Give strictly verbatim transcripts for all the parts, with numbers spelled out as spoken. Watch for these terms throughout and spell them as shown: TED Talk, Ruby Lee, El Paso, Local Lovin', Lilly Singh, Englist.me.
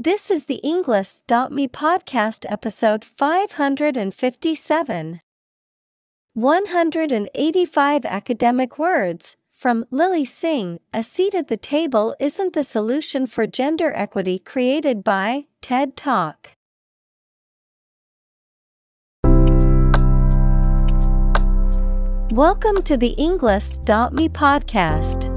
This is the Englist dot me podcast episode five hundred fifty-seven. one hundred eighty-five academic words from Lilly Singh. A seat at the table isn't the solution for gender equity, created by TED Talk. Welcome to the Englist dot me podcast.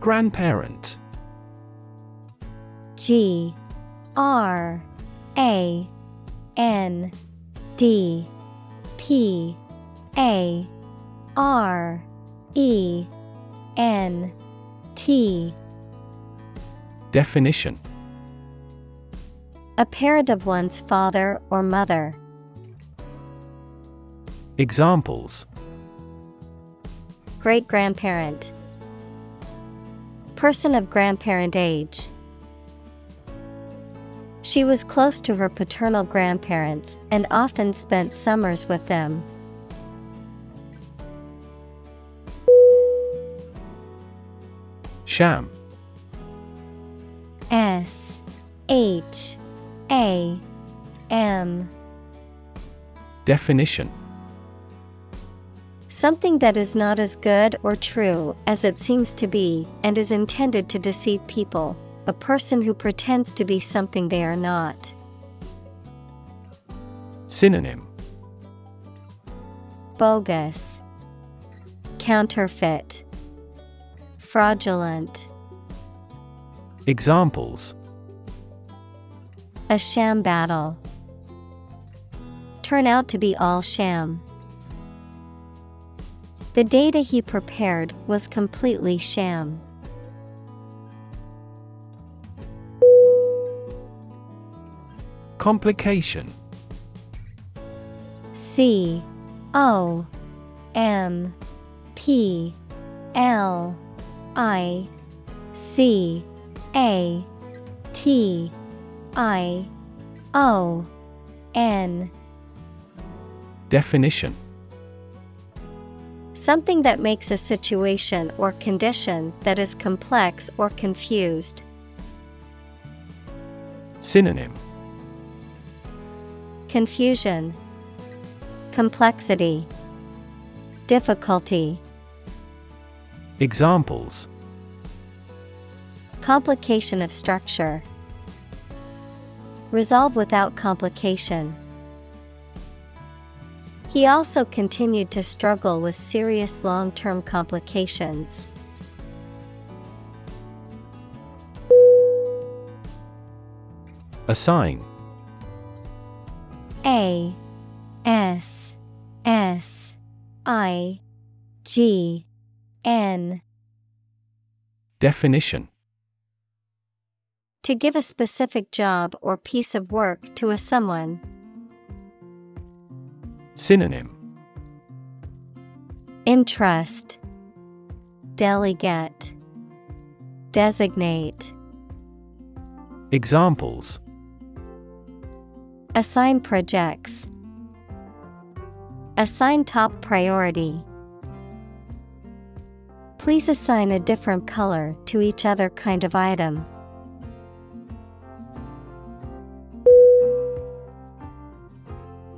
Grandparent. G R A N D P A R E N T. Definition: a parent of one's father or mother. Examples: great-grandparent, person of grandparent age. She was close to her paternal grandparents and often spent summers with them. Sham. S H A M. Definition: something that is not as good or true as it seems to be and is intended to deceive people. A person who pretends to be something they are not. Synonym: bogus, counterfeit, fraudulent. Examples: a sham battle, turn out to be all sham. The data he prepared was completely sham. Complication. C O M P L I C A T I O N. Definition: something that makes a situation or condition that is complex or confused. Synonym: confusion, complexity, difficulty. Examples: complication of structure, resolve without complication. He also continued to struggle with serious long-term complications. Assign. A S S I G N. Definition: to give a specific job or piece of work to a someone. Synonym: entrust, delegate, designate. Examples: assign projects, assign top priority. Please assign a different color to each other kind of item.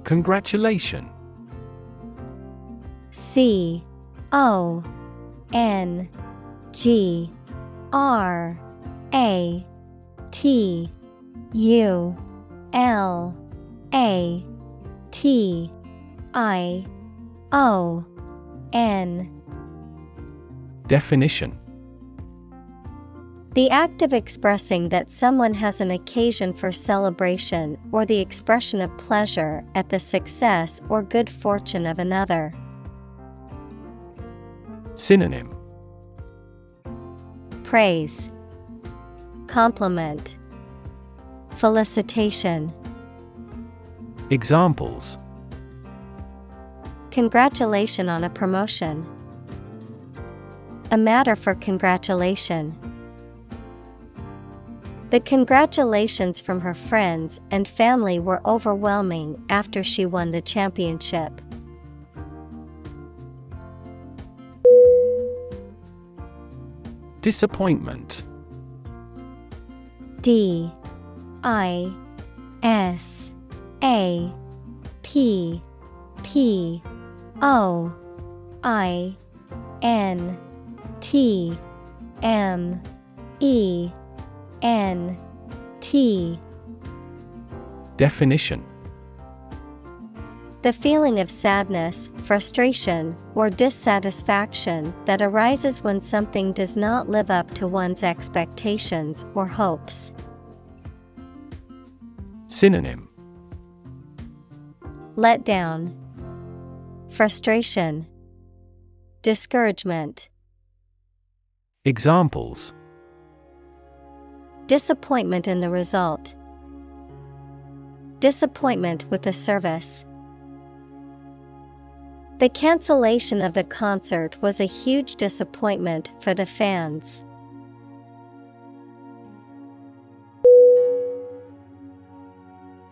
Congratulation. C O N G R A T U L A T I O N. Definition: the act of expressing that someone has an occasion for celebration or the expression of pleasure at the success or good fortune of another. Synonym: praise, compliment, felicitation. Examples: congratulations on a promotion. A matter for congratulation. The congratulations from her friends and family were overwhelming after she won the championship. Disappointment. D I S A P P O I N T M E N T. Definition: the feeling of sadness, frustration, or dissatisfaction that arises when something does not live up to one's expectations or hopes. Synonym: let down, frustration, discouragement. Examples: disappointment in the result. Disappointment with the service. The cancellation of the concert was a huge disappointment for the fans.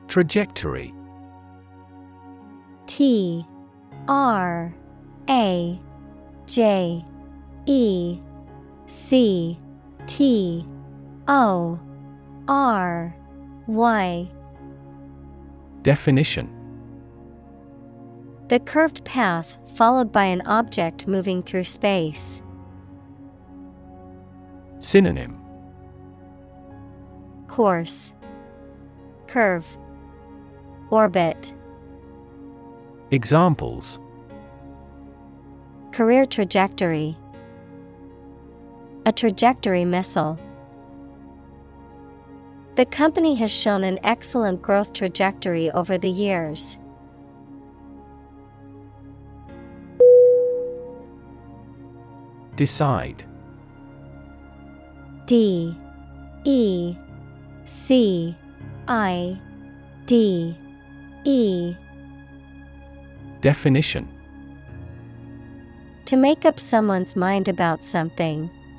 Trajectory. T R A J E C T O R Y. Definition: the curved path followed by an object moving through space. Synonym: course, curve, orbit. Examples: career trajectory. A trajectory missile. The company has shown an excellent growth trajectory over the years. Decide. D E C I D E. Definition: to make up someone's mind about something.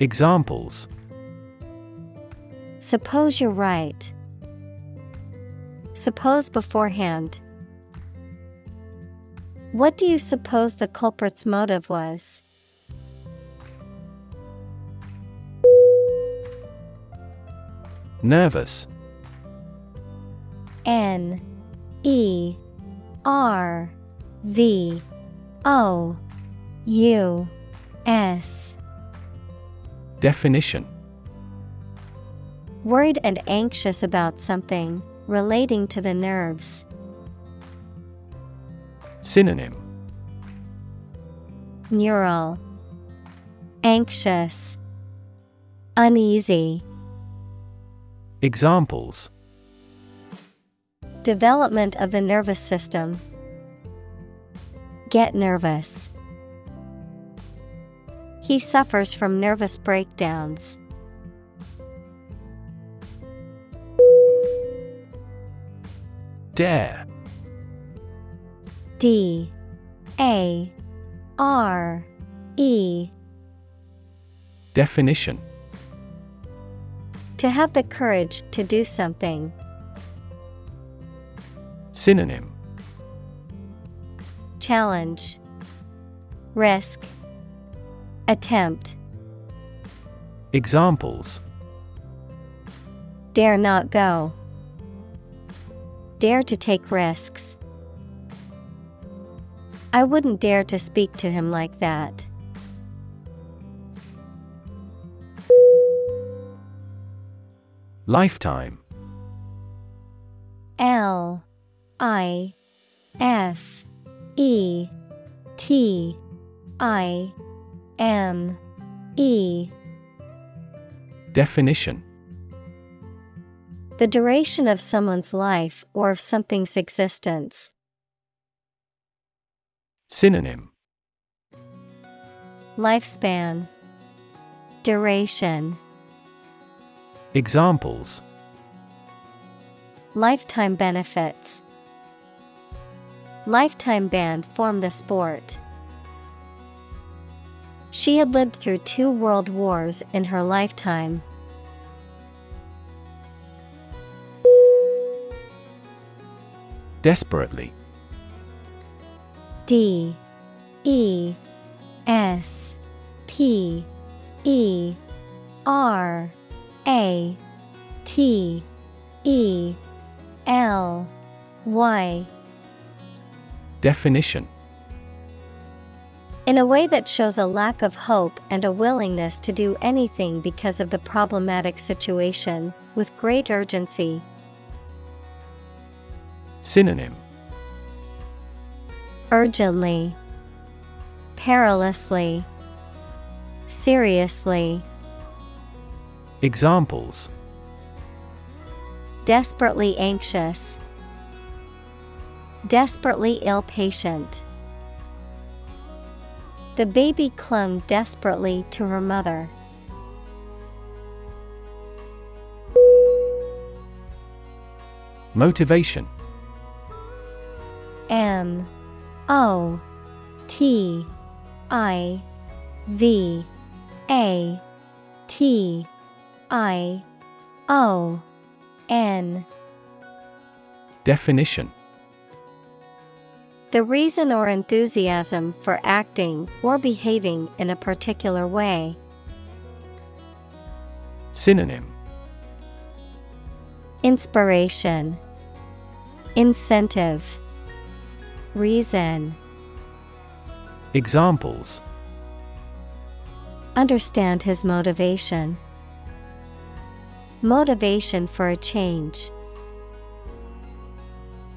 Examples: suppose you're right. Suppose beforehand. What do you suppose the culprit's motive was? Nervous. N E R V O U S. Definition: worried and anxious about something, relating to the nerves. Synonym: neural, Anxious, uneasy. Examples: development of the nervous system. Get nervous. He suffers from nervous breakdowns. Dare. D. A. R. E. Definition: to have the courage to do something. Synonym: challenge, risk, attempt. Examples: dare not go. Dare to take risks. I wouldn't dare to speak to him like that. Lifetime. L. I. F. E. T. I. M. E. Definition: the duration of someone's life or of something's existence. Synonym: lifespan, duration. Examples: lifetime benefits. Lifetime ban from the sport. She had lived through two world wars in her lifetime. Desperately. D. E. S. P. E. R. A. T. E. L. Y. Definition: in a way that shows a lack of hope and a willingness to do anything because of the problematic situation, with great urgency. Synonym: urgently, perilously, seriously. Examples: desperately anxious. Desperately ill patient. The baby clung desperately to her mother. Motivation. M. O. T. I. V. A. T. I. O. N. Definition: the reason or enthusiasm for acting or behaving in a particular way. Synonym: inspiration, incentive, reason. Examples: understand his motivation. Motivation for a change.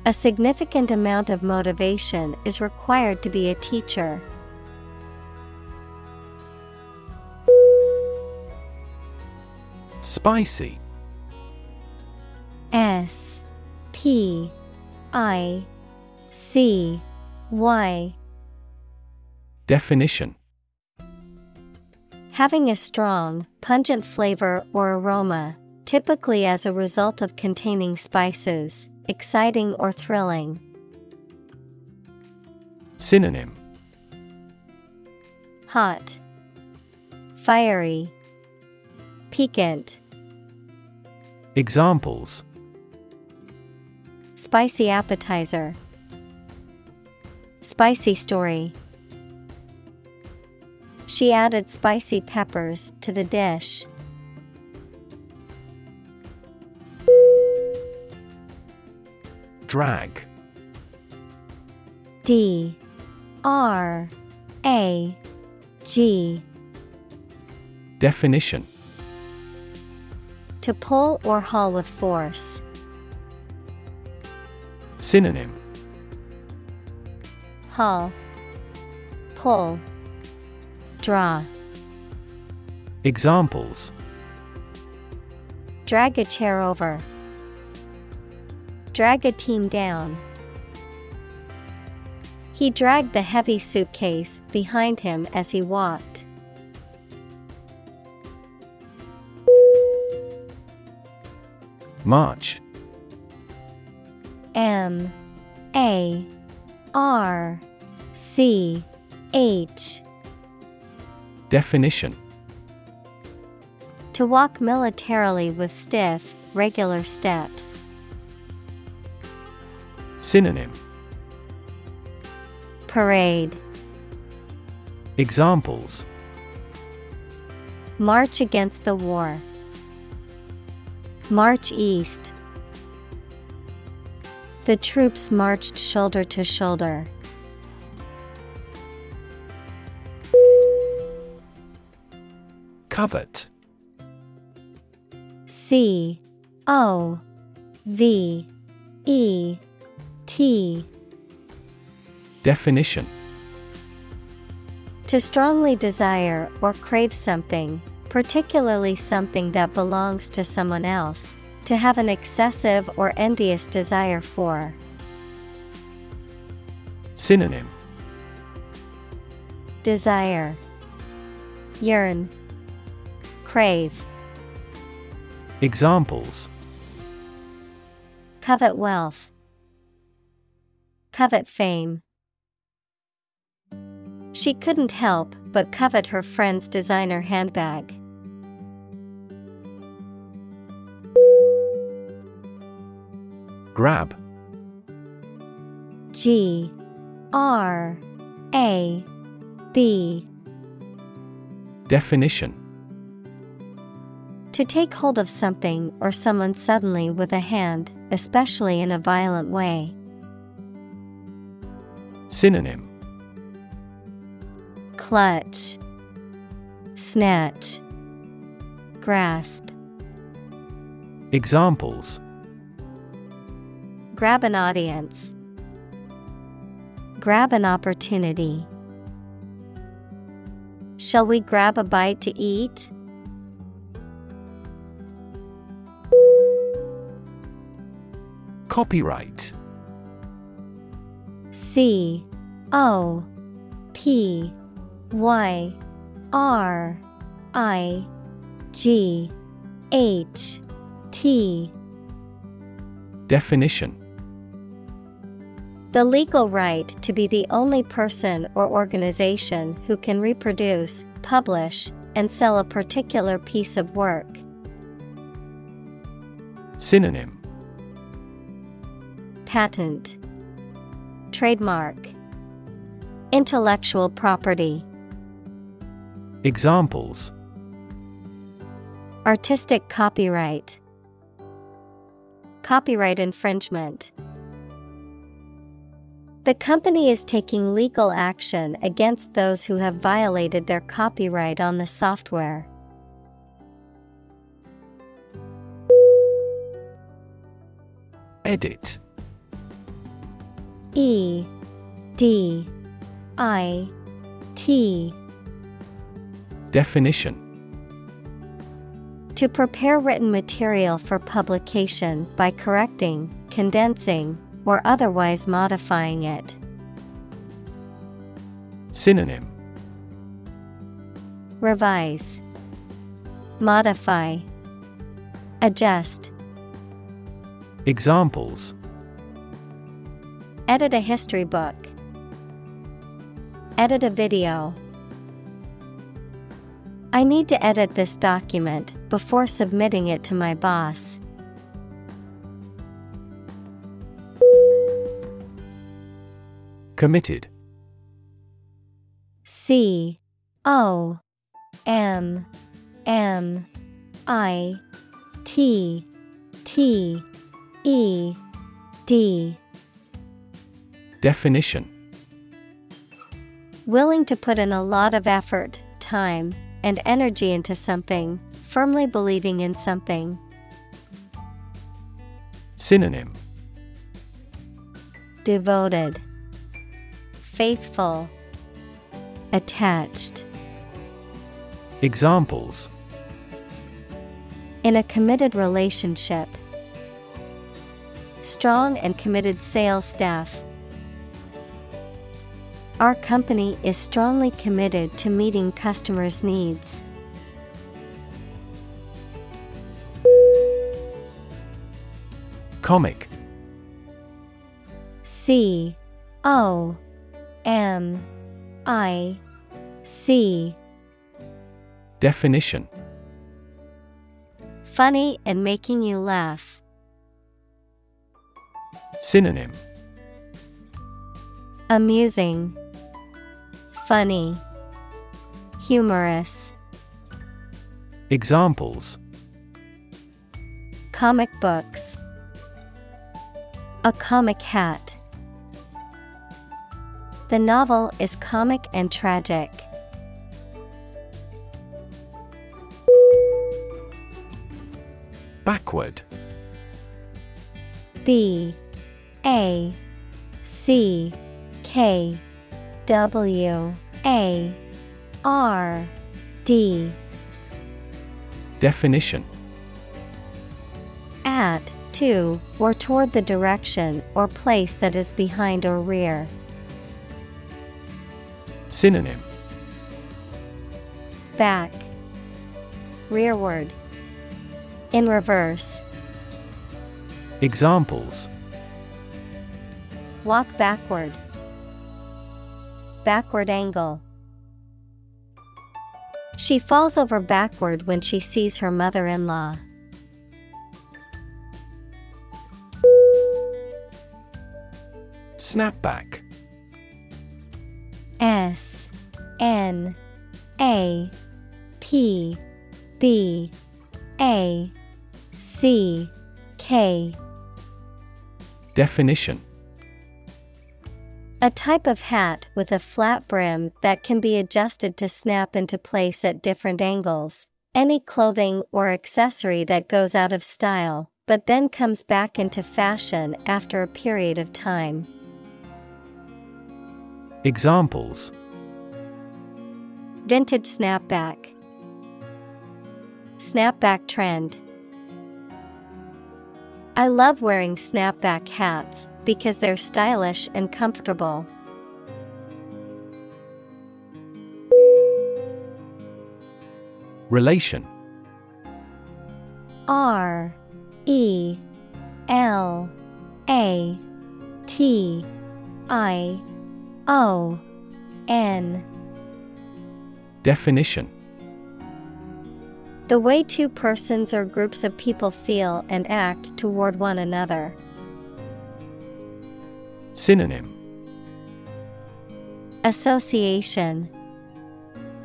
A significant amount of motivation is required to be a teacher. Spicy. S. P. I. C. Y. Definition: having a strong, pungent flavor or aroma, typically as a result of containing spices. Exciting or thrilling. Synonym: hot, fiery, piquant. Examples: spicy appetizer. Spicy story. She added spicy peppers to the dish. Drag. D. R. A. G. Definition: to pull or haul with force. Synonym: haul, pull, draw. Examples: drag a chair over, drag a team down. He dragged the heavy suitcase behind him as he walked. March. M. A. R. C. H. Definition: to walk militarily with stiff, regular steps. Synonym: parade. Examples: march against the war, march east. The troops marched shoulder to shoulder. Covet. C O V E T. Definition: to strongly desire or crave something, particularly something that belongs to someone else, to have an excessive or envious desire for. Synonym: desire, yearn, crave. Examples: covet wealth, covet fame. She couldn't help but covet her friend's designer handbag. Grab. G. R. A. B. Definition: to take hold of something or someone suddenly with a hand, especially in a violent way. Synonym: clutch, snatch, grasp. Examples: grab an audience, grab an opportunity. Shall we grab a bite to eat? Copyright. C O P Y R I G H T. Definition: the legal right to be the only person or organization who can reproduce, publish, and sell a particular piece of work. Synonym: patent, trademark, intellectual property. Examples: artistic copyright, copyright infringement. The company is taking legal action against those who have violated their copyright on the software. Edit. E. D. I. T. Definition: to prepare written material for publication by correcting, condensing, or otherwise modifying it. Synonym: revise, modify, adjust. Examples: edit a history book, edit a video. I need to edit this document before submitting it to my boss. Committed. C O M M I T T E D. Definition: willing to put in a lot of effort, time, and energy into something, firmly believing in something. Synonym: devoted, faithful, attached. Examples: in a committed relationship. Strong and committed sales staff. Our company is strongly committed to meeting customers' needs. Comic. C O M I C. Definition: funny and making you laugh. Synonym: amusing, funny, humorous. Examples: comic books. A comic hat. The novel is comic and tragic. Backward. B A C K W A R D. Definition: at, to, or toward the direction or place that is behind or rear. Synonym: back, rearward, in reverse. Examples: walk backward. Backward angle. She falls over backward when she sees her mother-in-law. Snapback. S N A P B A C K. Definition: a type of hat with a flat brim that can be adjusted to snap into place at different angles. Any clothing or accessory that goes out of style, but then comes back into fashion after a period of time. Examples: vintage snapback. Snapback trend. I love wearing snapback hats because they're stylish and comfortable. Relation. R E L A T I O N. Definition: the way two persons or groups of people feel and act toward one another. Synonym: association,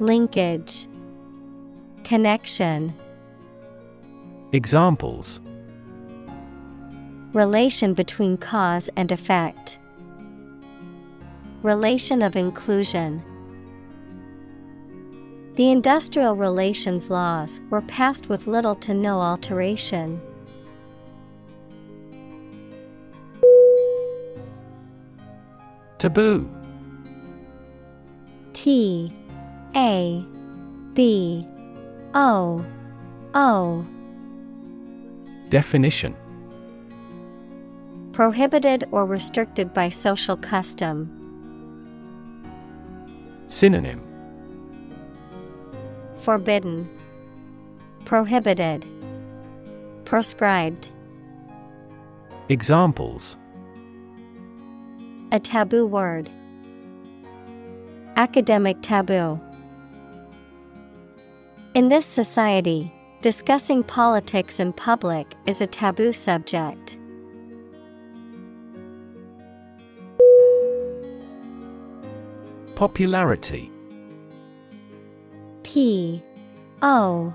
linkage, connection. Examples: relation between cause and effect. Relation of inclusion. The industrial relations laws were passed with little to no alteration. Taboo. T A B O O. Definition: prohibited or restricted by social custom. Synonym: forbidden, prohibited, proscribed. Examples: a taboo word. Academic taboo. In this society, discussing politics in public is a taboo subject. Popularity. P O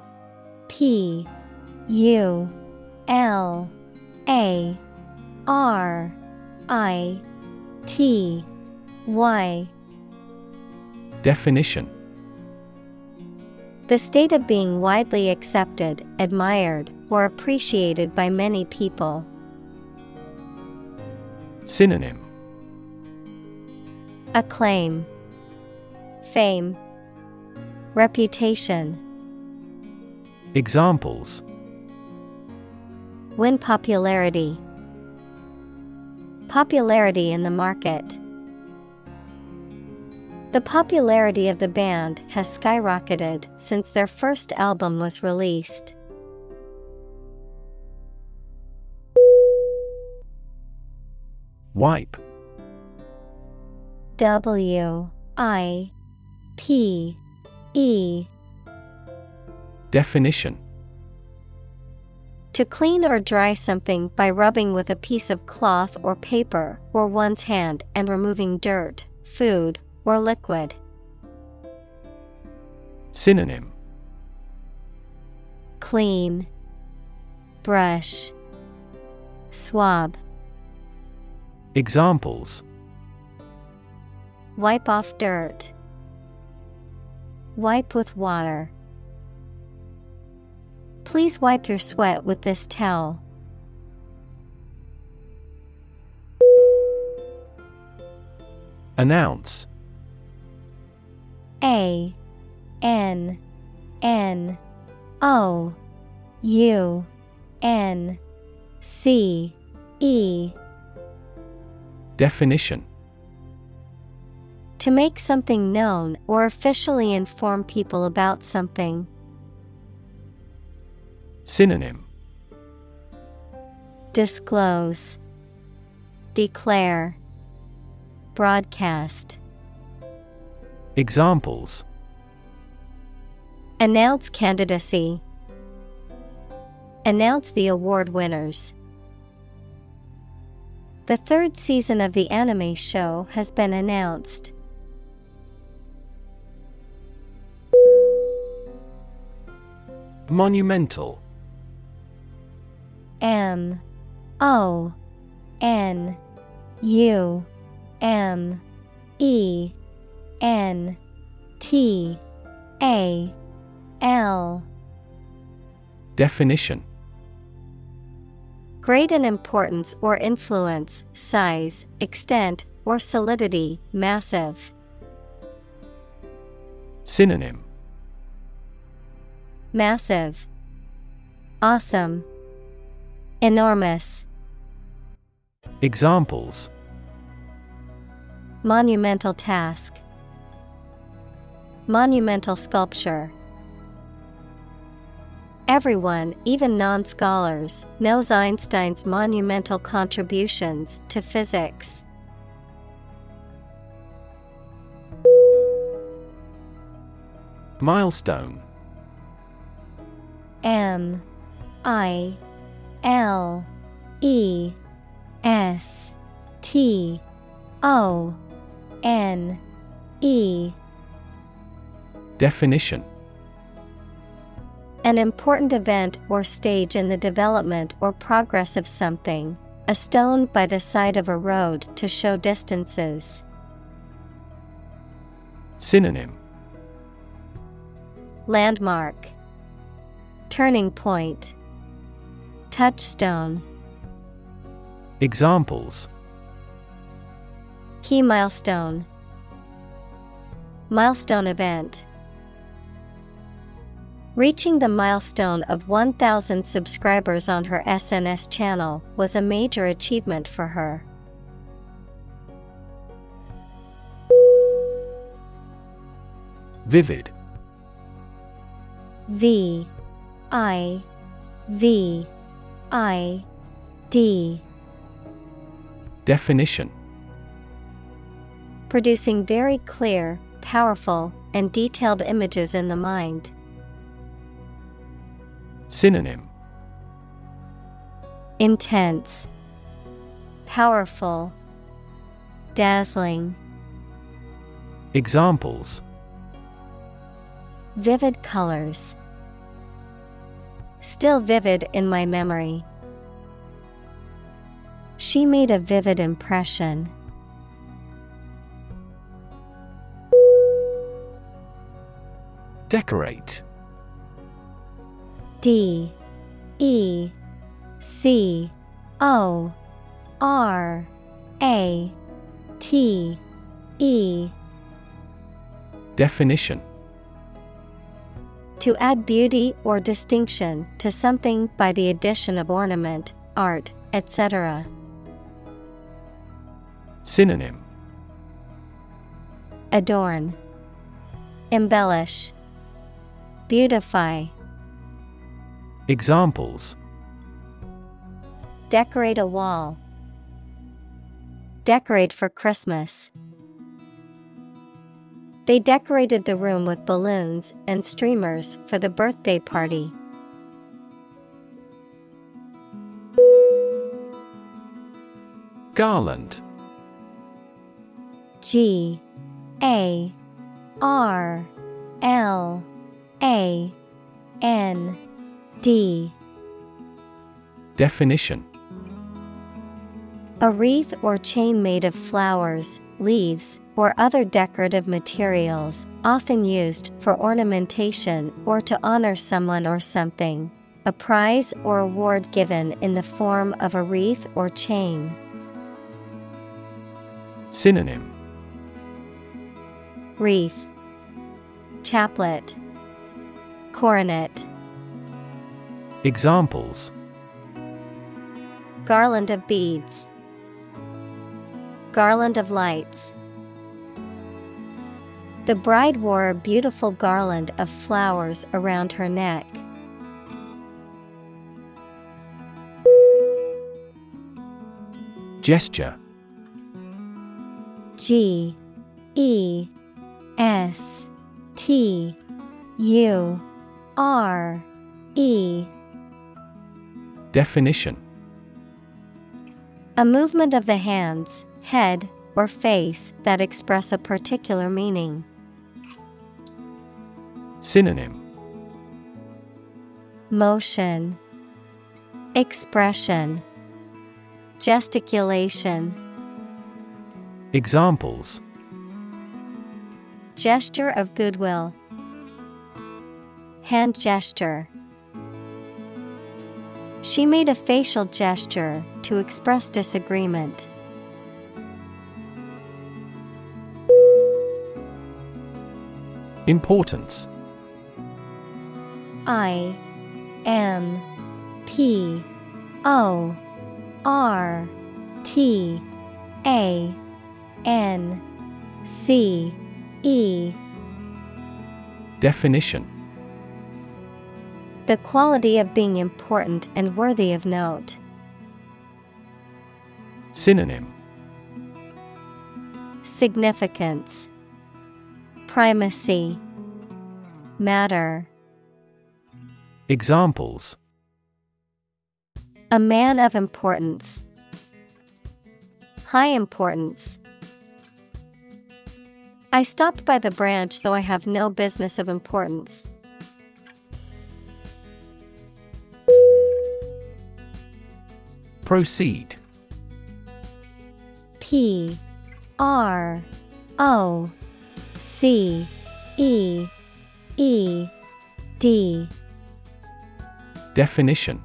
P U L A R I T Y. Definition: the state of being widely accepted, admired, or appreciated by many people. Synonym: acclaim, fame, reputation. Examples: win popularity. Popularity in the market. The popularity of the band has skyrocketed since their first album was released. Wipe. W I P E. Definition: to clean or dry something by rubbing with a piece of cloth or paper or one's hand and removing dirt, food, or liquid. Synonym: clean, brush, swab. Examples: wipe off dirt. Wipe with water. Please wipe your sweat with this towel. Announce. A N N O U N C E. Definition: to make something known or officially inform people about something. Synonym: disclose, declare, broadcast. Examples: announce candidacy. Announce the award winners. The third season of the anime show has been announced. Monumental. M O N U M E N T A L. Definition: great in importance or influence, size, extent, or solidity, massive. Synonym: massive, awesome, enormous. Examples: monumental task. Monumental sculpture. Everyone, even non-scholars, knows Einstein's monumental contributions to physics. Milestone. M I L E S T O N E. Definition: an important event or stage in the development or progress of something, a stone by the side of a road to show distances. Synonym: landmark, turning point, touchstone. Examples: key milestone. Milestone event. Reaching the milestone of one thousand subscribers on her S N S channel was a major achievement for her. Vivid. V I V I D. Definition: producing very clear, powerful, and detailed images in the mind. Synonym: intense, powerful, dazzling. Examples: vivid colors. Still vivid in my memory. She made a vivid impression. Decorate. D E C O R A T E. Definition: to add beauty or distinction to something by the addition of ornament, art, et cetera. Synonym: adorn, embellish, beautify. Examples: decorate a wall, decorate for Christmas. They decorated the room with balloons and streamers for the birthday party. Garland. G A R L A N D. Definition: a wreath or chain made of flowers, leaves, or other decorative materials, often used for ornamentation or to honor someone or something. A prize or award given in the form of a wreath or chain. Synonym: wreath, chaplet, coronet. Examples: garland of beads, garland of lights. The bride wore a beautiful garland of flowers around her neck. Gesture. G E S T U R E. Definition: a movement of the hands, head, or face that express a particular meaning. Synonym: motion, expression, gesticulation. Examples: gesture of goodwill, hand gesture. She made a facial gesture to express disagreement. Importance. I M P O R T A N C E. Definition: the quality of being important and worthy of note. Synonym: significance, primacy, matter. Examples: a man of importance, high importance. I stopped by the branch, though I have no business of importance. Proceed. P R O C E E D. Definition: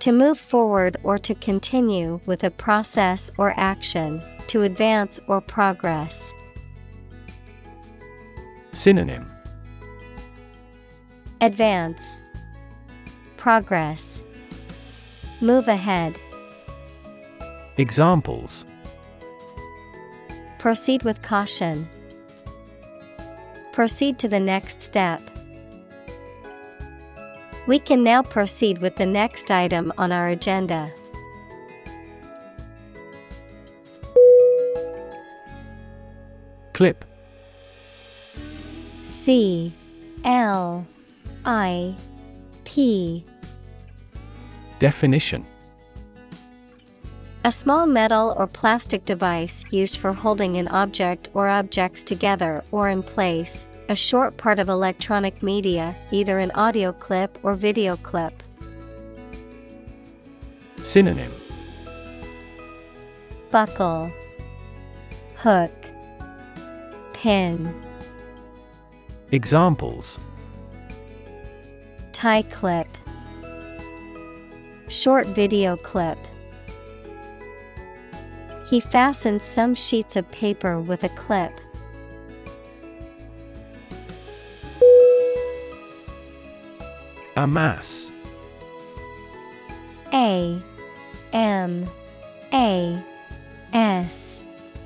to move forward or to continue with a process or action, to advance or progress. Synonym: advance, progress, move ahead. Examples: proceed with caution, proceed to the next step. We can now proceed with the next item on our agenda. Clip. C L I P. Definition: a small metal or plastic device used for holding an object or objects together or in place, a short part of electronic media, either an audio clip or video clip. Synonym: buckle, hook, pin. Examples: tie clip, short video clip. He fastens some sheets of paper with a clip. Amass. A. M. A. S.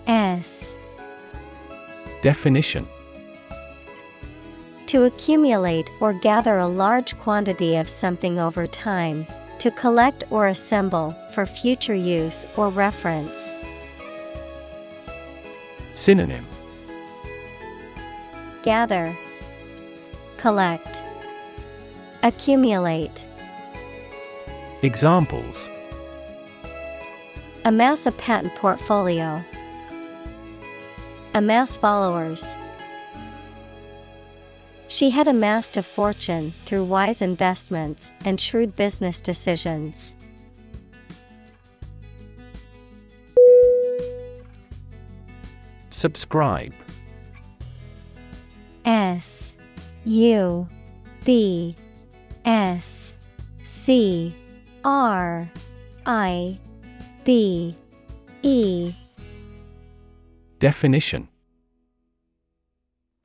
S. Definition. To accumulate or gather a large quantity of something over time, to collect or assemble for future use or reference. Synonym. Gather, collect, accumulate. Examples. Amass a patent portfolio. Amass followers. She had amassed a fortune through wise investments and shrewd business decisions. Subscribe. S U B S C R I B E. Definition.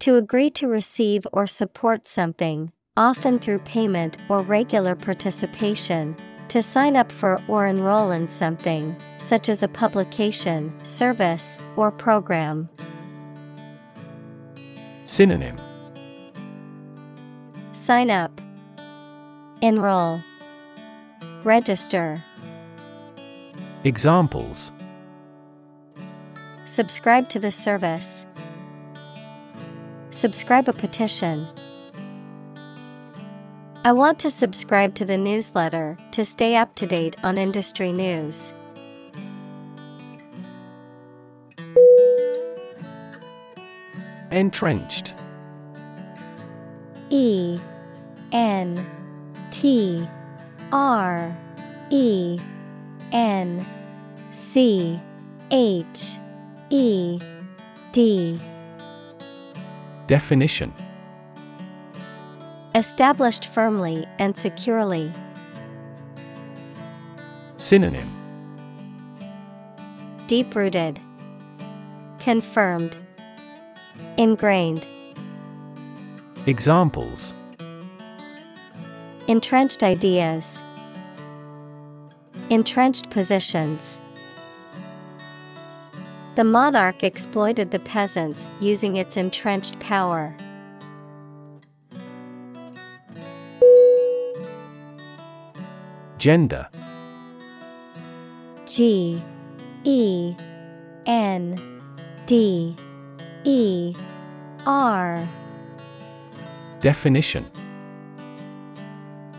To agree to receive or support something, often through payment or regular participation, to sign up for or enroll in something, such as a publication, service, or program. Synonym. Sign up, enroll, register. Examples. Subscribe to the service. Subscribe a petition. I want to subscribe to the newsletter to stay up to date on industry news. Entrenched. E. N. T. R. E. N. C. H. E. D. Definition. Established firmly and securely. Synonym. Deep-rooted, confirmed, ingrained. Examples. Entrenched ideas. Entrenched positions. The monarch exploited the peasants using its entrenched power. Gender. G. E. N. D. E. R. Definition.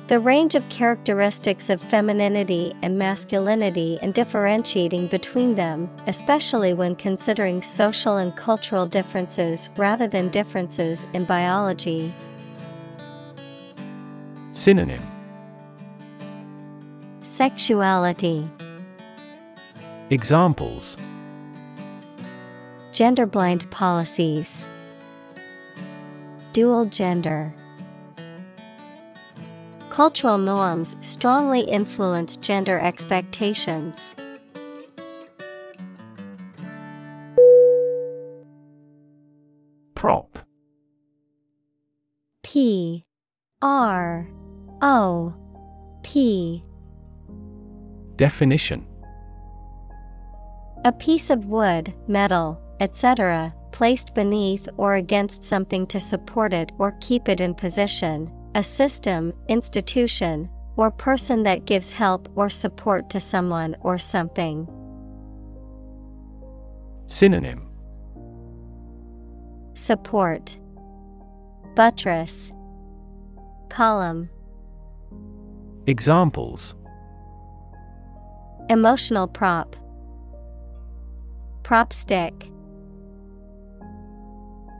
The range of characteristics of femininity and masculinity and differentiating between them, especially when considering social and cultural differences rather than differences in biology. Synonym. Sexuality. Examples. Gender-blind policies. Dual gender. Cultural norms strongly influence gender expectations. Prop. P. R. O. P. Definition. A piece of wood, metal, et cetera, placed beneath or against something to support it or keep it in position. A system, institution, or person that gives help or support to someone or something. Synonym. Support, buttress, column. Examples. Emotional prop. Prop stick.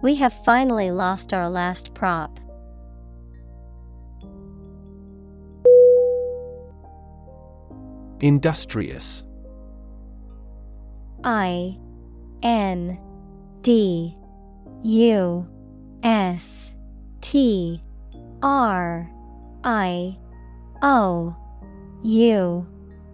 We have finally lost our last prop. Industrious. I. N. D. U. S. T. R. I. O. U.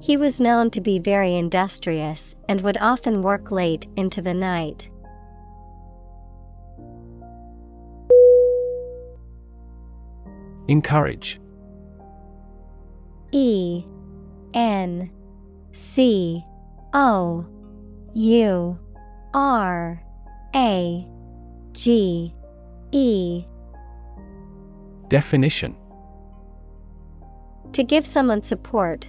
He was known to be very industrious and would often work late into the night. Encourage. E N C O U R A G E. Definition: to give someone support,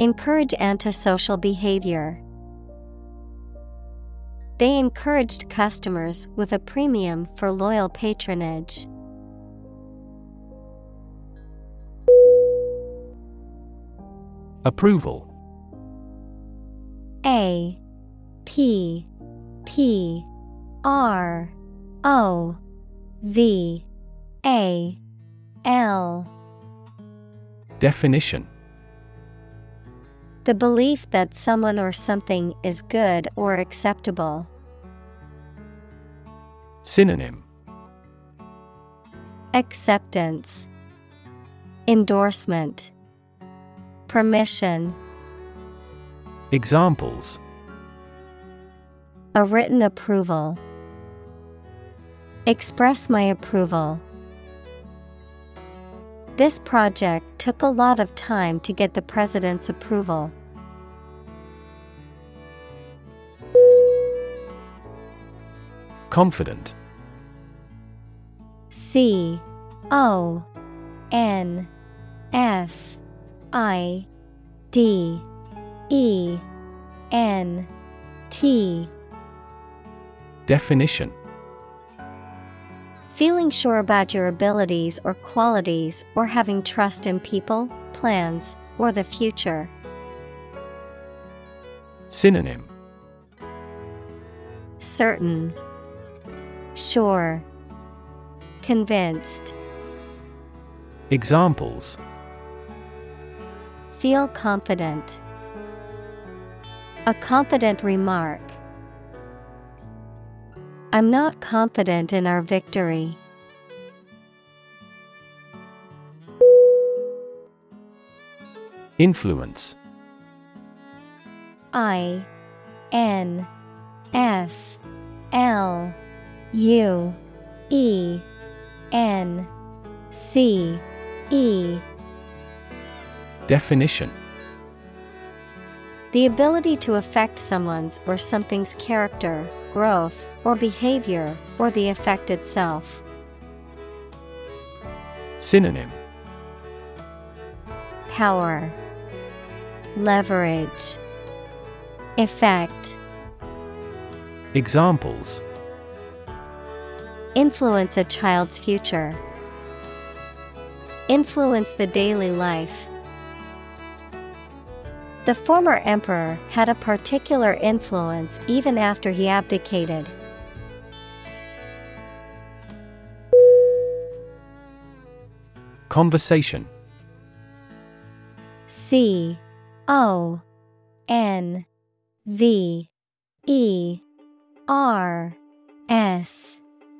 encourage antisocial behavior. They encouraged customers with a premium for loyal patronage. Approval. A P P R O V A L. Definition: the belief that someone or something is good or acceptable. Synonym: acceptance, endorsement, permission. Examples: a written approval, express my approval. This project took a lot of time to get the president's approval. Confident. C O N F I D E N T. Definition: feeling sure about your abilities or qualities, or having trust in people, plans, or the future. Synonym: certain, sure, convinced. Examples: feel confident, a confident remark. I'm not confident in our victory. Influence. I N F L U E N C E. Definition: the ability to affect someone's or something's character, growth, or behavior, or the effect itself. Synonym: power, leverage, effect. Examples: influence a child's future, influence the daily life. The former emperor had a particular influence even after he abdicated. Conversation. C O N V E R S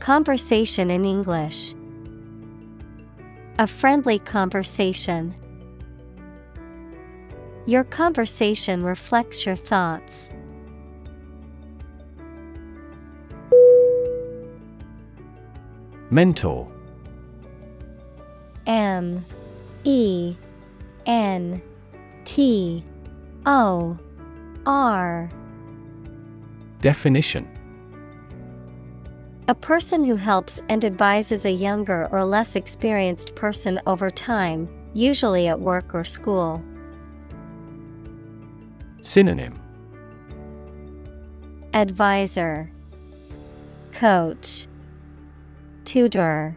conversation in English, a friendly conversation. Your conversation reflects your thoughts. Mentor. M E N T O R. Definition. A person who helps and advises a younger or less experienced person over time, usually at work or school. Synonym. Advisor, coach, tutor.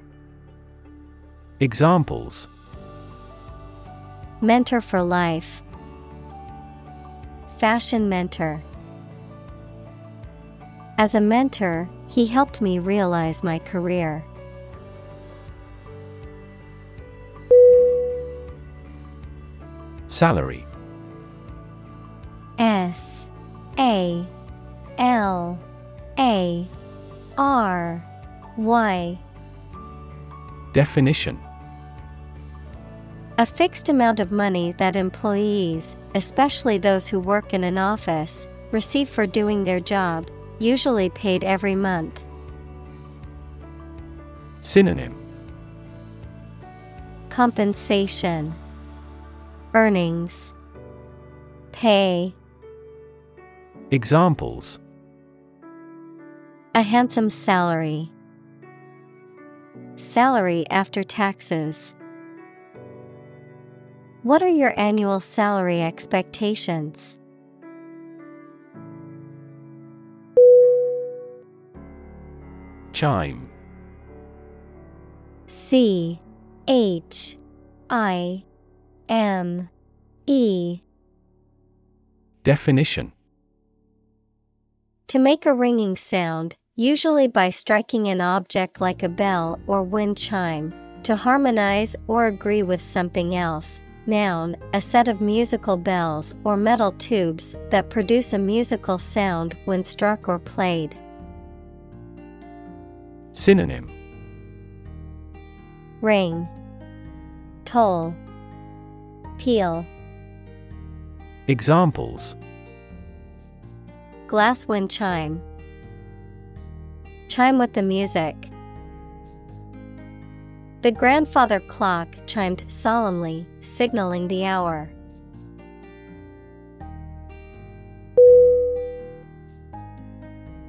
Examples. Mentor for life. Fashion mentor. As a mentor, he helped me realize my career. Salary. S A L A R Y. Definition. A fixed amount of money that employees, especially those who work in an office, receive for doing their job, usually paid every month. Synonym. Compensation, earnings, pay. Examples. A handsome salary. Salary after taxes. What are your annual salary expectations? Chime. C H I M E. Definition. To make a ringing sound, usually by striking an object like a bell or wind chime, to harmonize or agree with something else. Noun, a set of musical bells or metal tubes that produce a musical sound when struck or played. Synonym. Ring, toll, peal. Examples. Glass wind chime. Chime with the music. The grandfather clock chimed solemnly, signaling the hour.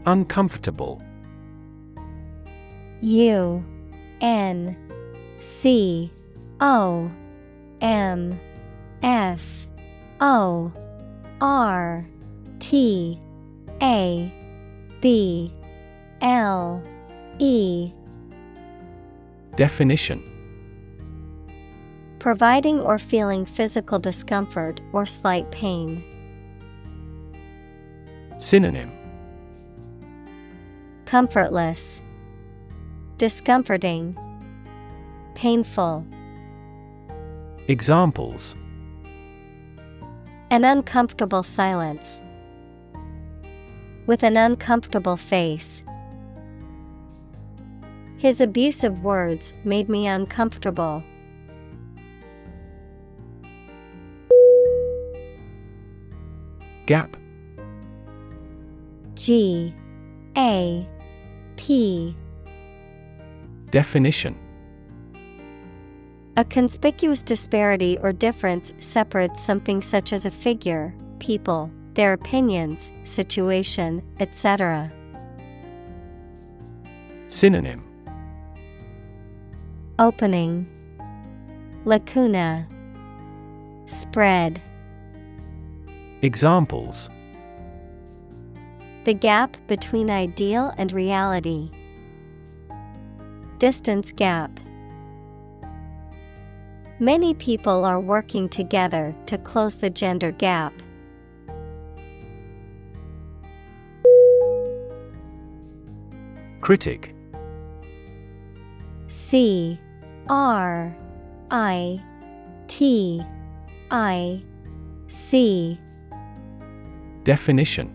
Uncomfortable. U N C O M F O R T A B L E. Definition. Providing or feeling physical discomfort or slight pain. Synonym. Comfortless, discomforting, painful. Examples. An uncomfortable silence. With an uncomfortable face. His abusive words made me uncomfortable. Gap. G A P. Definition. A conspicuous disparity or difference separates something such as a figure, people, their opinions, situation, et cetera. Synonym. Opening, lacuna, spread. Examples. The gap between ideal and reality. Distance gap. Many people are working together to close the gender gap. Critic. C R I T I C. Definition.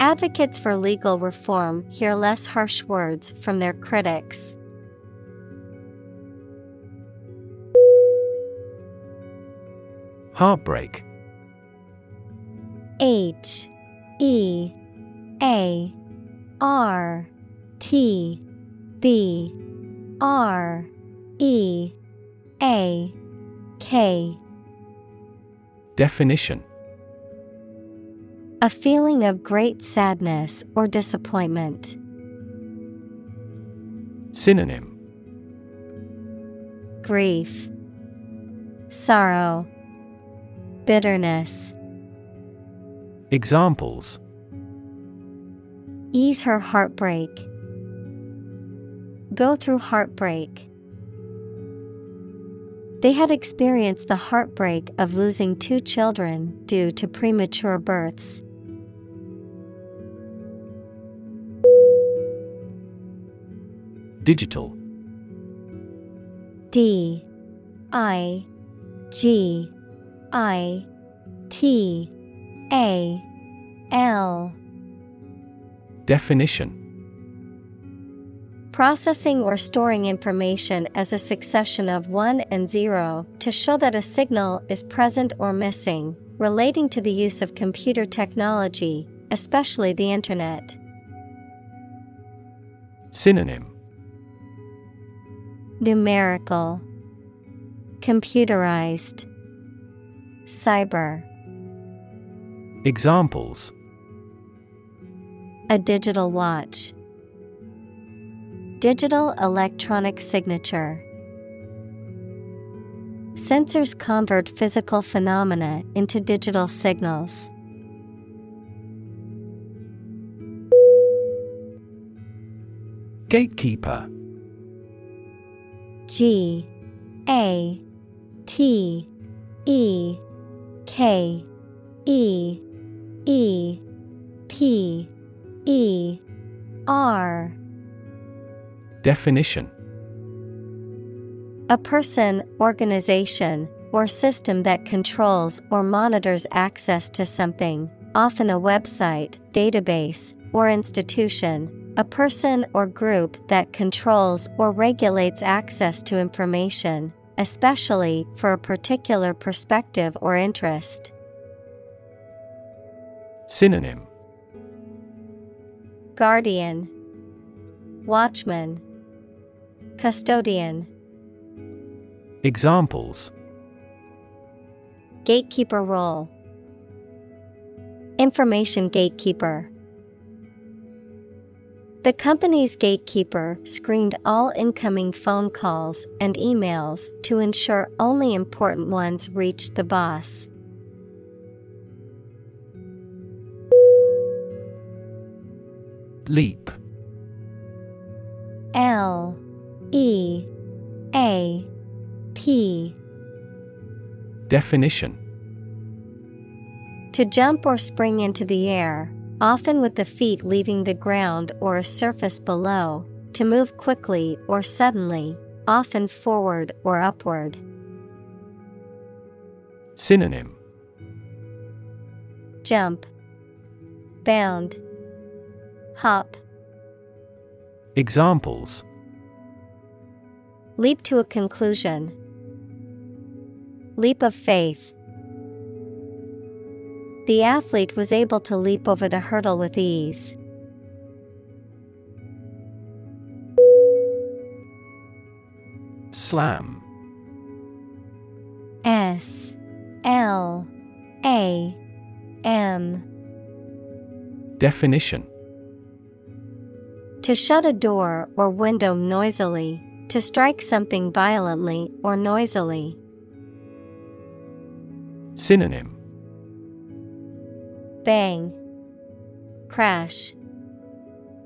Advocates for legal reform hear less harsh words from their critics. Heartbreak. H E A R T B R E A K. Definition: a feeling of great sadness or disappointment. Synonym: grief, sorrow, bitterness. Examples: ease her heartbreak, go through heartbreak. They had experienced the heartbreak of losing two children due to premature births. Digital. D I G I T A L. Definition: processing or storing information as a succession of one and zero to show that a signal is present or missing, relating to the use of computer technology, especially the internet. Synonym: numerical, computerized, cyber. Examples: a digital watch, digital electronic signature. Sensors convert physical phenomena into digital signals. Gatekeeper. G A T E K E E P E R. Definition: a person, organization, or system that controls or monitors access to something, often a website, database, or institution, a person or group that controls or regulates access to information, especially for a particular perspective or interest. Synonym: guardian, watchman, custodian. Examples: gatekeeper role, information gatekeeper. The company's gatekeeper screened all incoming phone calls and emails to ensure only important ones reached the boss. Leap. L E A P. Definition: to jump or spring into the air, often with the feet leaving the ground or a surface below, to move quickly or suddenly, often forward or upward. Synonym: jump, bound, hop. Examples: leap to a conclusion, leap of faith. The athlete was able to leap over the hurdle with ease. Slam. S L A M. Definition: to shut a door or window noisily, to strike something violently or noisily. Synonym: bang, crash,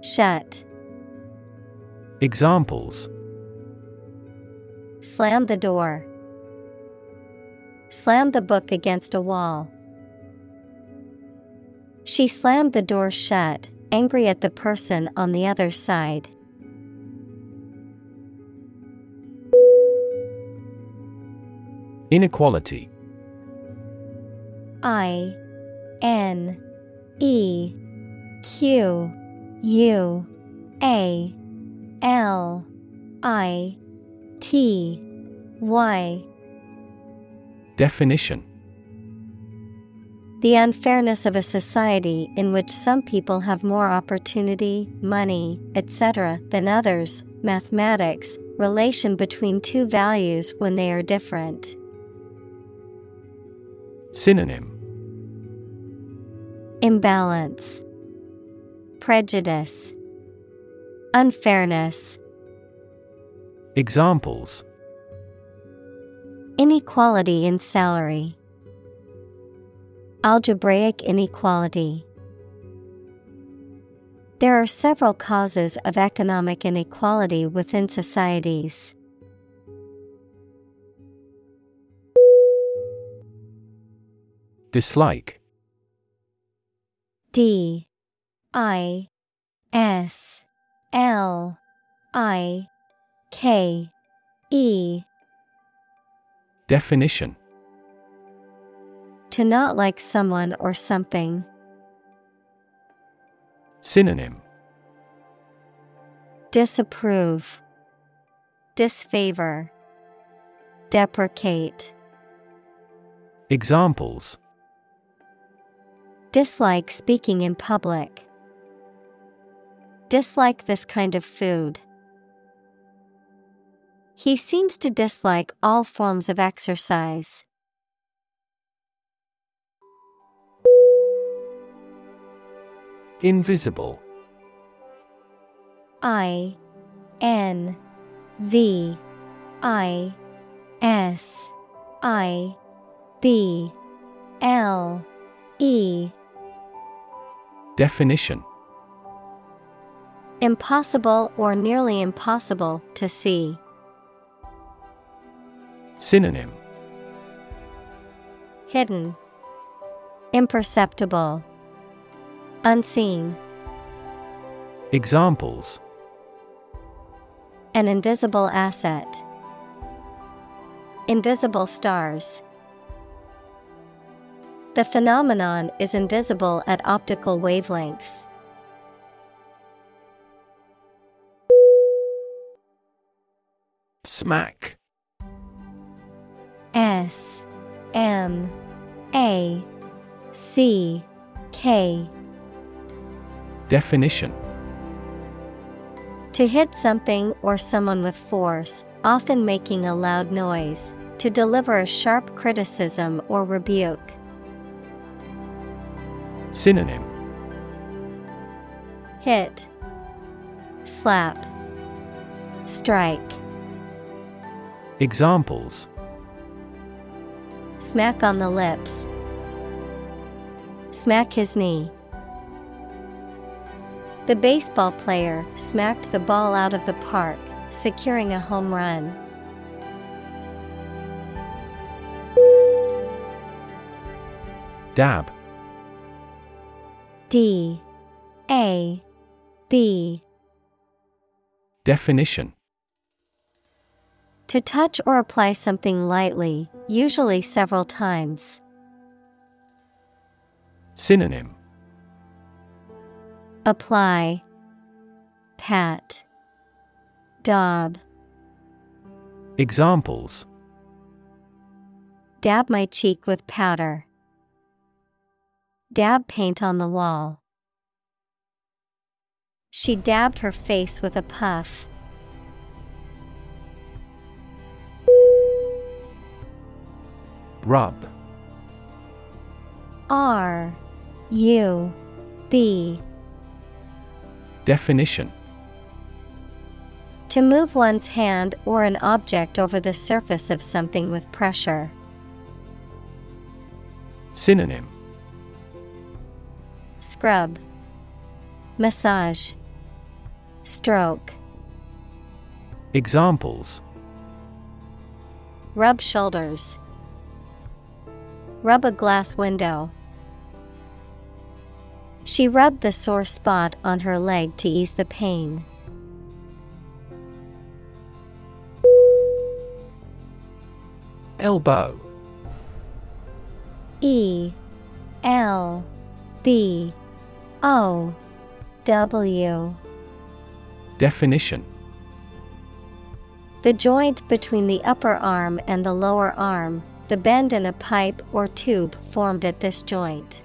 shut. Examples: slam the door, slam the book against a wall. She slammed the door shut, angry at the person on the other side. Inequality. I N E Q U A L I T Y. Definition. The unfairness of a society in which some people have more opportunity, money, et cetera than others. Mathematics, relation between two values when they are different. Synonym: imbalance, prejudice, unfairness. Examples: inequality in salary, algebraic inequality. There are several causes of economic inequality within societies. Dislike. D I S L I K E. Definition. To not like someone or something. Synonym: disapprove, disfavor, deprecate. Examples: dislike speaking in public. Dislike this kind of food. He seems to dislike all forms of exercise. Invisible. I N V I S I B L E. Definition. Impossible or nearly impossible to see. Synonym: hidden, imperceptible, unseen. Examples: an invisible asset, invisible stars. The phenomenon is invisible at optical wavelengths. Smack. S M A C K. Definition. To hit something or someone with force, often making a loud noise, to deliver a sharp criticism or rebuke. Synonym: hit, slap, strike. Examples: smack on the lips, smack his knee. The baseball player smacked the ball out of the park, securing a home run. Dab. D A B. Definition. To touch or apply something lightly, usually several times. Synonym: apply, pat, dab. Examples: dab my cheek with powder. Dab paint on the wall. She dabbed her face with a puff. Rub. R U B. Definition. To move one's hand or an object over the surface of something with pressure. Synonym: scrub, massage, stroke. Examples: rub shoulders, rub a glass window. She rubbed the sore spot on her leg to ease the pain. Elbow. E L B O W. Definition. The joint between the upper arm and the lower arm, the bend in a pipe or tube formed at this joint.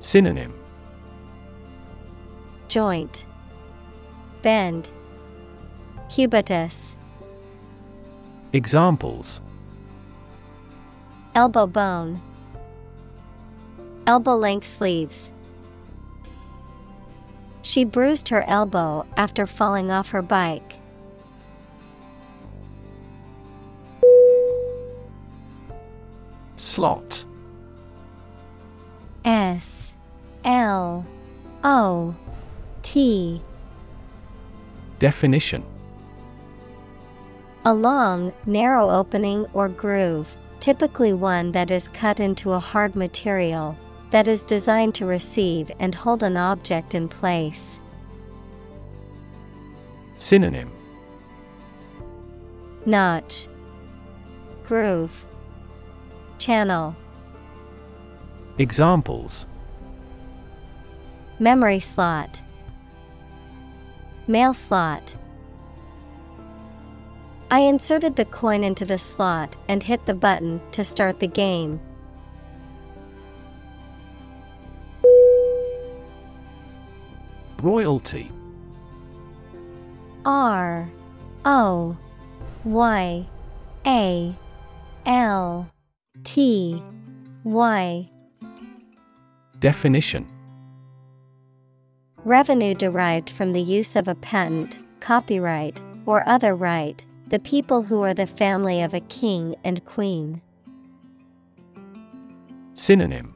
Synonym. Joint, bend, cubitus. Examples. Elbow bone. Elbow length sleeves. She bruised her elbow after falling off her bike. Slot. S L O T. Definition. A long, narrow opening or groove, typically one that is cut into a hard material, that is designed to receive and hold an object in place. Synonym. Notch, groove, channel. Examples. Memory slot. Mail slot. I inserted the coin into the slot and hit the button to start the game. Royalty. R O Y A L T Y. Definition. Revenue derived from the use of a patent, copyright, or other right, the people who are the family of a king and queen. Synonym.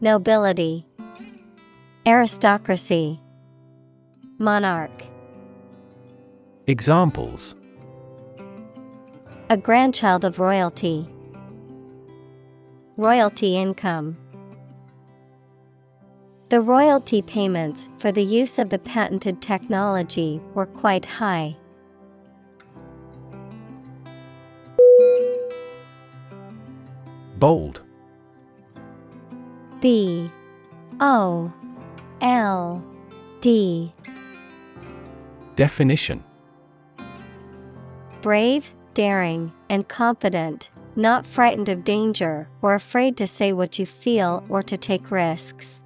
Nobility, aristocracy, monarch. Examples. A grandchild of royalty. Royalty income. The royalty payments for the use of the patented technology were quite high. Bold. B. O. L. D. Definition. Brave, daring, and confident, not frightened of danger or afraid to say what you feel or to take risks.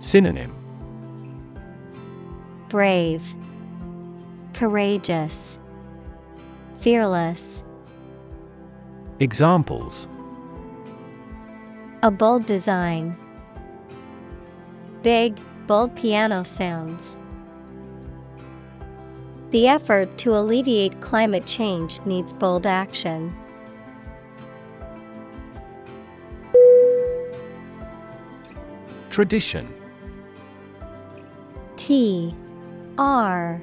Synonym. Brave, courageous, fearless. Examples. A bold design. Big, bold piano sounds. The effort to alleviate climate change needs bold action. Tradition. T R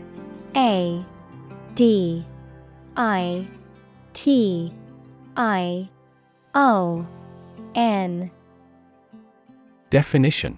A D I T I O N. Definition.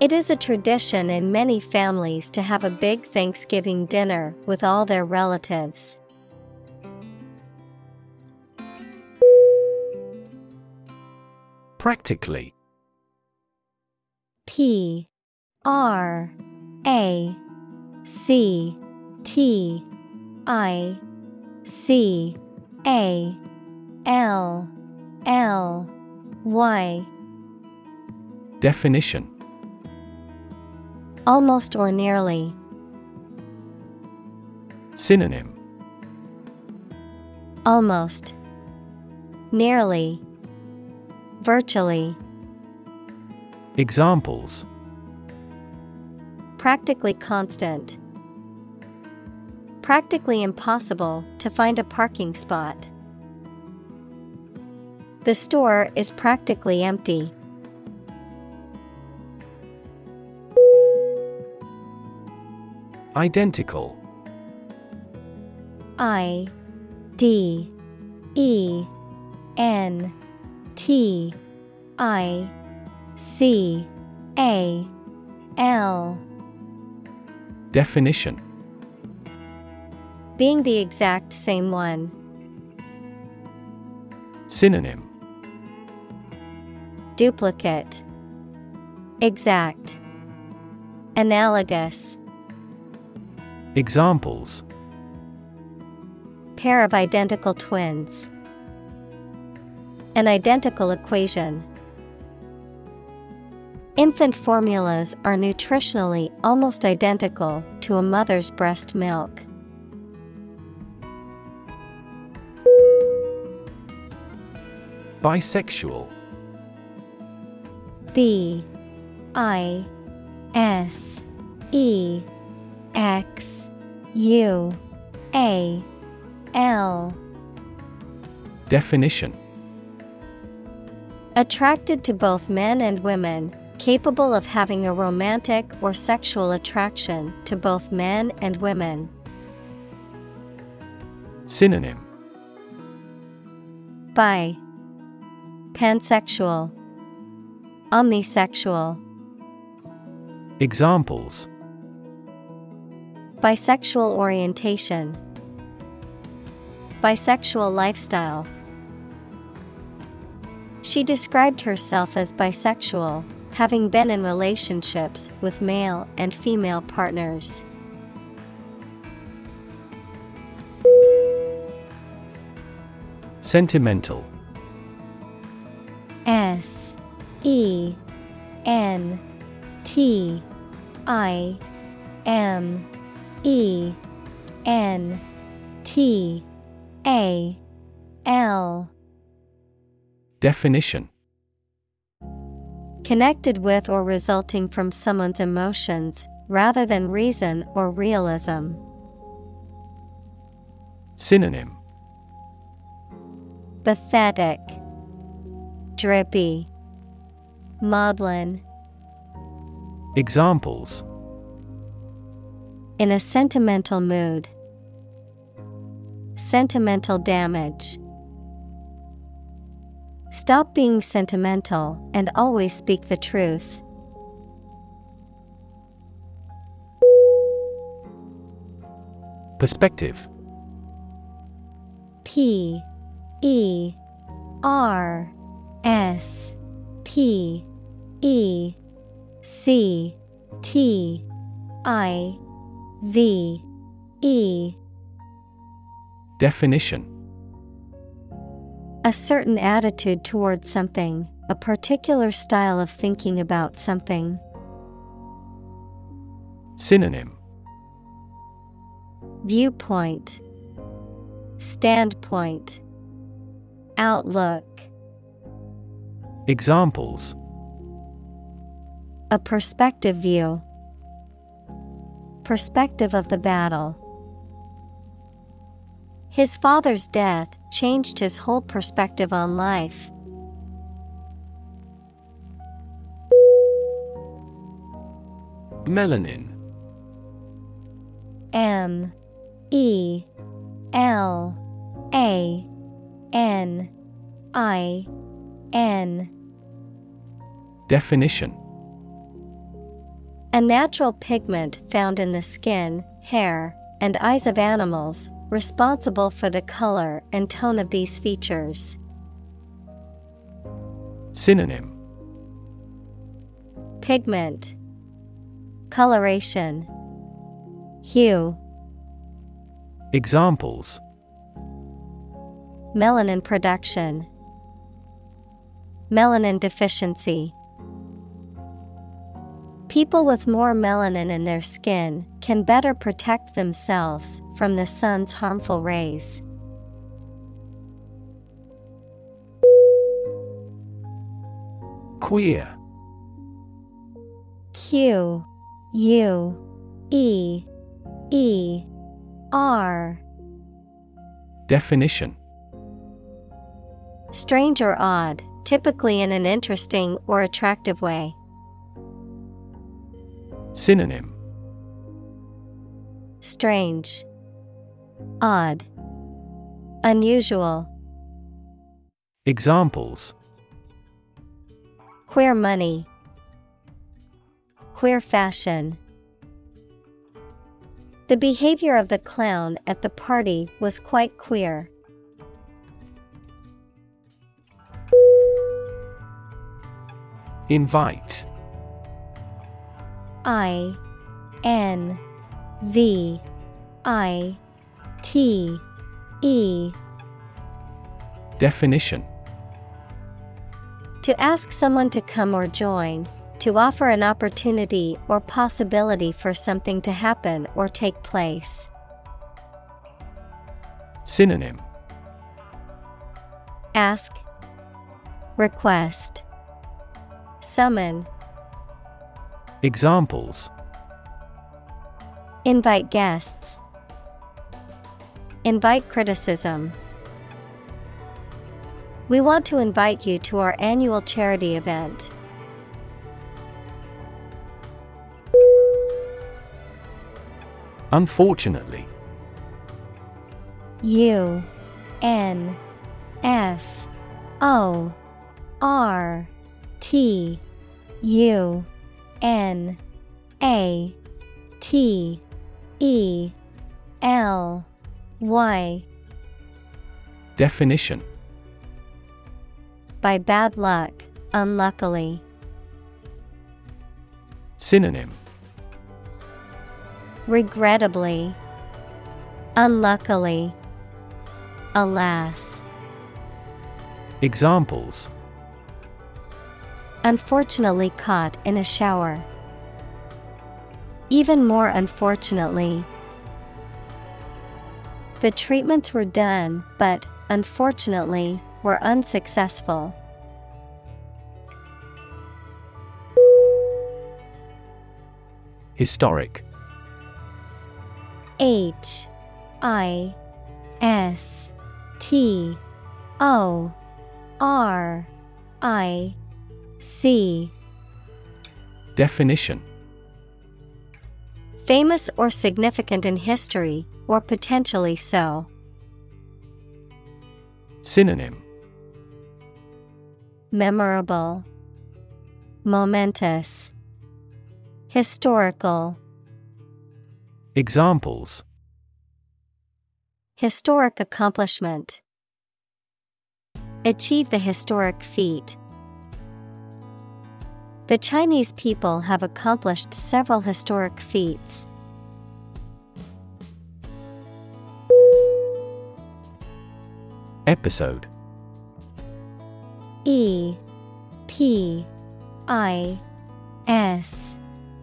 It is a tradition in many families to have a big Thanksgiving dinner with all their relatives. Practically. P R A C T I C A L L Y. Definition. Almost or nearly. Synonym. Almost, Nearly, virtually. Examples: practically constant. Practically impossible to find a parking spot. The store is practically empty. Identical. I D E N T I C A L. Definition: being the exact same one. Synonym: duplicate, exact, analogous. Examples: pair of identical twins. An identical equation. Infant formulas are nutritionally almost identical to a mother's breast milk. Bisexual. B I S E X U A L. Definition: attracted to both men and women, capable of having a romantic or sexual attraction to both men and women. Synonym: bi, pansexual, omnisexual. Examples: bisexual orientation, bisexual lifestyle. She described herself as bisexual, having been in relationships with male and female partners. Sentimental. S E N T I M E N T A L. Definition: connected with or resulting from someone's emotions, rather than reason or realism. Synonym: pathetic, drippy, maudlin. Examples: in a sentimental mood. Sentimental damage. Stop being sentimental and always speak the truth. Perspective. P E R S P E C T I V E. Definition: a certain attitude towards something, a particular style of thinking about something. Synonym: viewpoint, standpoint, outlook. Examples: a perspective view. Perspective of the battle. His father's death changed his whole perspective on life. Melanin. M E L A N I N. Definition: a natural pigment found in the skin, hair, and eyes of animals, responsible for the color and tone of these features. Synonym: pigment, coloration, hue. Examples: melanin production, melanin deficiency. People with more melanin in their skin can better protect themselves from the sun's harmful rays. Queer. Q U E E R. Definition: strange or odd, typically in an interesting or attractive way. Synonym: strange, odd, unusual. Examples: queer money, queer fashion. The behavior of the clown at the party was quite queer. Invite. I N V I T E. Definition: to ask someone to come or join, to offer an opportunity or possibility for something to happen or take place. Synonym: ask, request, summon. Examples: invite guests, invite criticism. We want to invite you to our annual charity event. Unfortunately. U N F O R T U N A T E L Y. Definition: by bad luck, unluckily. Synonym: regrettably, unluckily, alas. Examples: unfortunately caught in a shower. Even more unfortunately. The treatments were done, but, unfortunately, were unsuccessful. Historic. H I S T O R I C. Definition: famous or significant in history, or potentially so. Synonym: memorable, momentous, historical. Examples: historic accomplishment, achieve the historic feat. The Chinese people have accomplished several historic feats. Episode. E P I S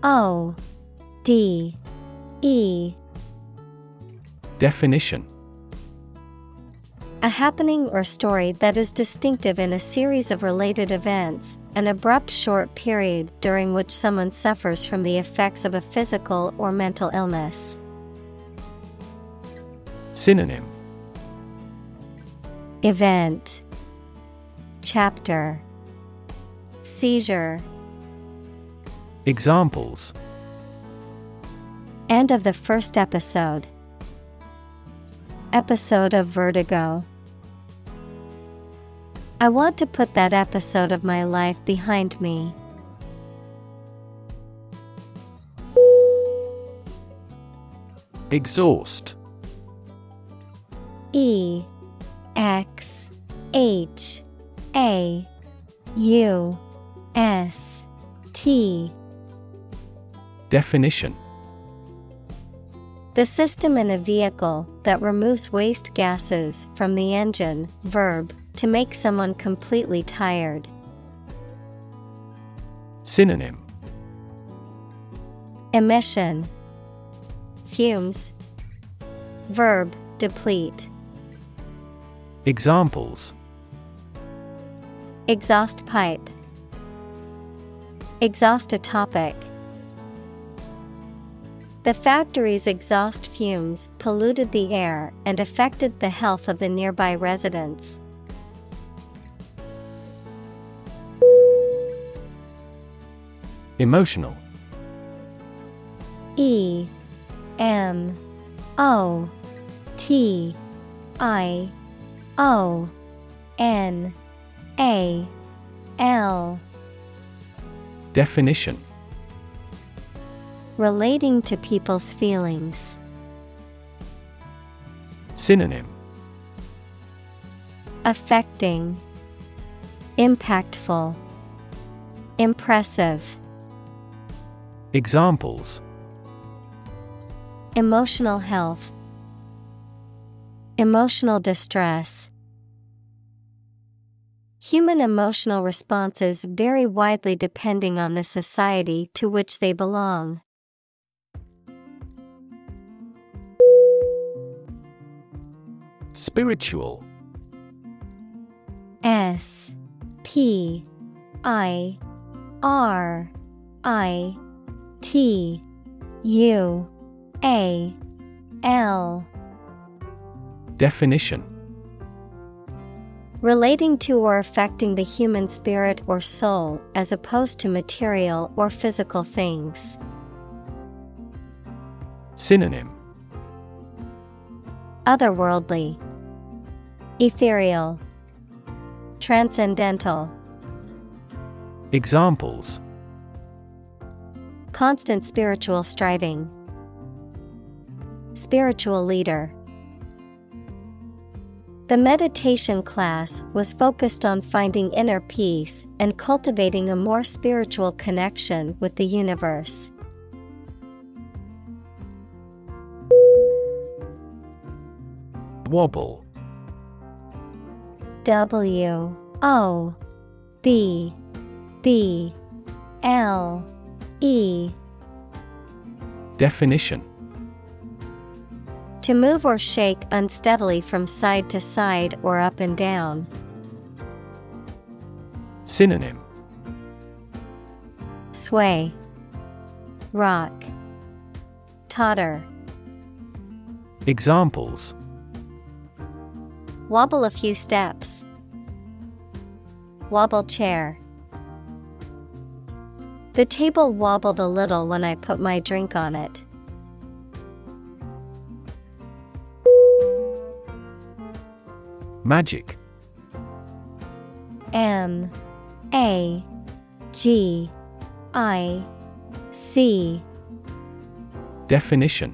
O D E. Definition: a happening or story that is distinctive in a series of related events, an abrupt short period during which someone suffers from the effects of a physical or mental illness. Synonym: event, chapter, seizure. Examples: end of the first episode, episode of Vertigo. I want to put that episode of my life behind me. Exhaust. E X H A U S T. Definition: the system in a vehicle that removes waste gases from the engine. Verb: to make someone completely tired. Synonym: emission, fumes. Verb: deplete. Examples: exhaust pipe, Exhaust a topic. The factory's exhaust fumes polluted the air and affected the health of the nearby residents. Emotional. E M O T I O N A L. Definition. Relating to people's feelings. Synonym. Affecting, impactful, impressive. Examples. Emotional health. Emotional distress. Human emotional responses vary widely depending on the society to which they belong. Spiritual. S P I R I T U A L. Definition. Relating to or affecting the human spirit or soul as opposed to material or physical things. Synonym. Otherworldly, ethereal, transcendental. Examples. Constant spiritual striving. Spiritual leader. The meditation class was focused on finding inner peace and cultivating a more spiritual connection with the universe. Wobble. W O B B L E. Definition. To move or shake unsteadily from side to side or up and down. Synonym. Sway, rock, totter. Examples. Wobble a few steps. Wobble chair. The table wobbled a little when I put my drink on it. Magic. M A G I C. Definition.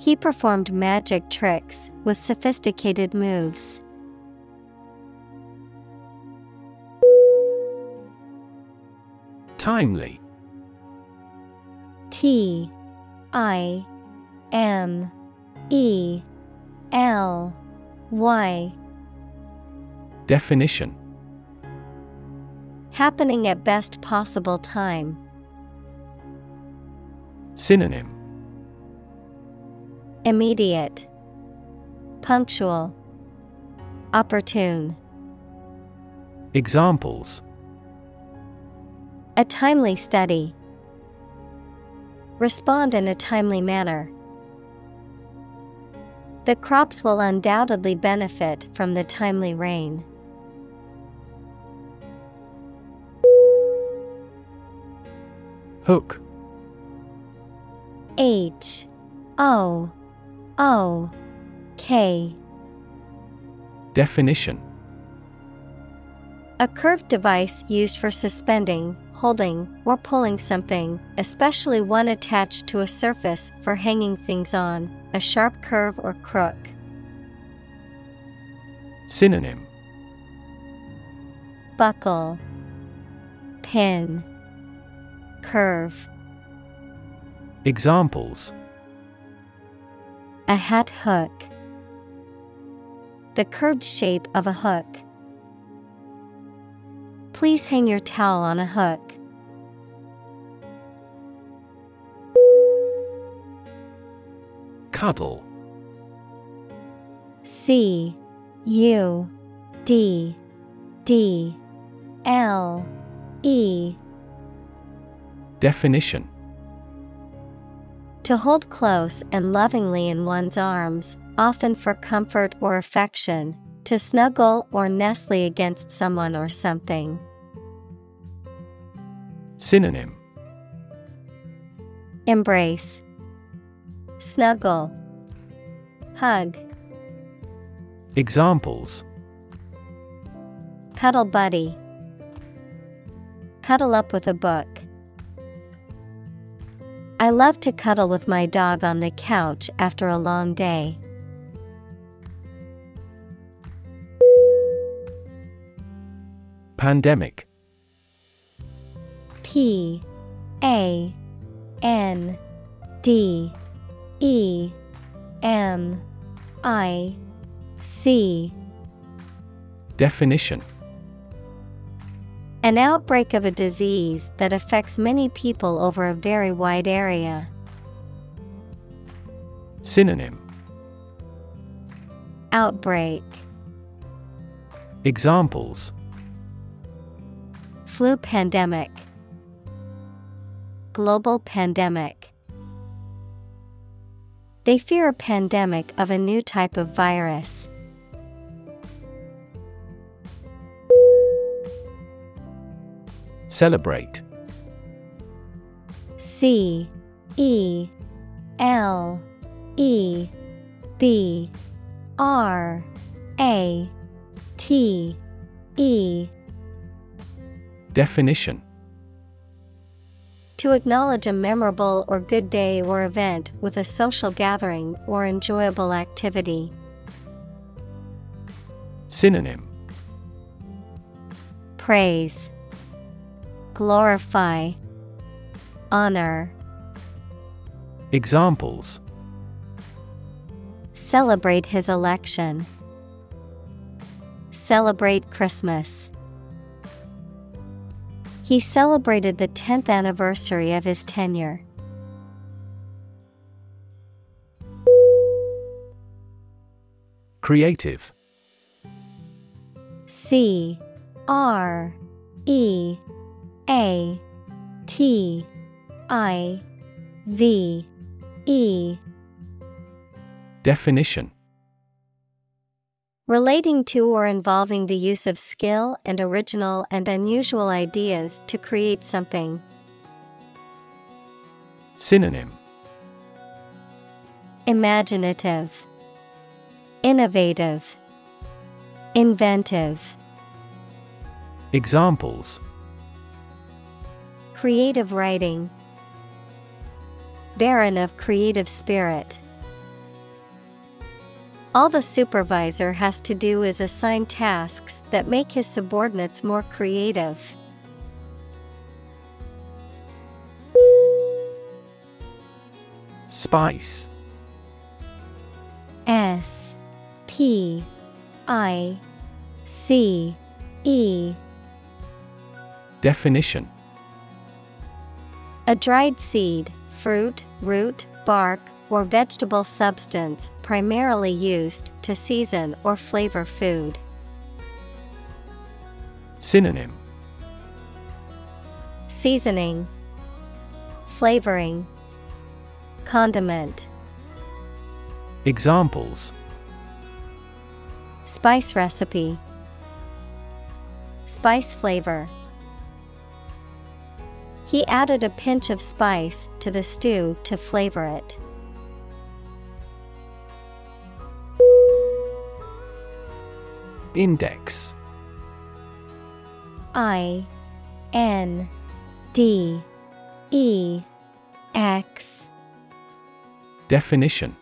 He performed magic tricks with sophisticated moves. Timely. T I M E L Y. Definition. Happening at best possible time. Synonym. Immediate, punctual, opportune. Examples. A timely study. Respond in a timely manner. The crops will undoubtedly benefit from the timely rain. Hook. H O O K. Definition. A curved device used for suspending, holding, or pulling something, especially one attached to a surface for hanging things on, a sharp curve or crook. Synonym. Buckle, pin, curve. Examples: a hat hook, the curved shape of a hook. Please hang your towel on a hook. Cuddle. C U D D L E. Definition: to hold close and lovingly in one's arms, often for comfort or affection, to snuggle or nestle against someone or something. Synonym: embrace, snuggle, hug. Examples: cuddle buddy, cuddle up with a book. I love to cuddle with my dog on the couch after a long day. Pandemic. P A N D E M I C. Definition: an outbreak of a disease that affects many people over a very wide area. Synonym: outbreak. Examples: flu pandemic, global pandemic. They fear a pandemic of a new type of virus. Celebrate. C E L E B R A T E. Definition: to acknowledge a memorable or good day or event with a social gathering or enjoyable activity. Synonym: praise, glorify, honor. Examples: celebrate his election, celebrate Christmas. He celebrated the tenth anniversary of his tenure. Creative. C R E A T I V E. Definition: relating to or involving the use of skill and original and unusual ideas to create something. Synonym: imaginative, innovative, inventive. Examples: creative writing, barren of creative spirit. All the supervisor has to do is assign tasks that make his subordinates more creative. Spice. S P I C E. Definition: a dried seed, fruit, root, bark, or vegetable substance primarily used to season or flavor food. Synonym: seasoning, flavoring, condiment. Examples: spice recipe, spice flavor. He added a pinch of spice to the stew to flavor it. Index. I N D E X. Definition: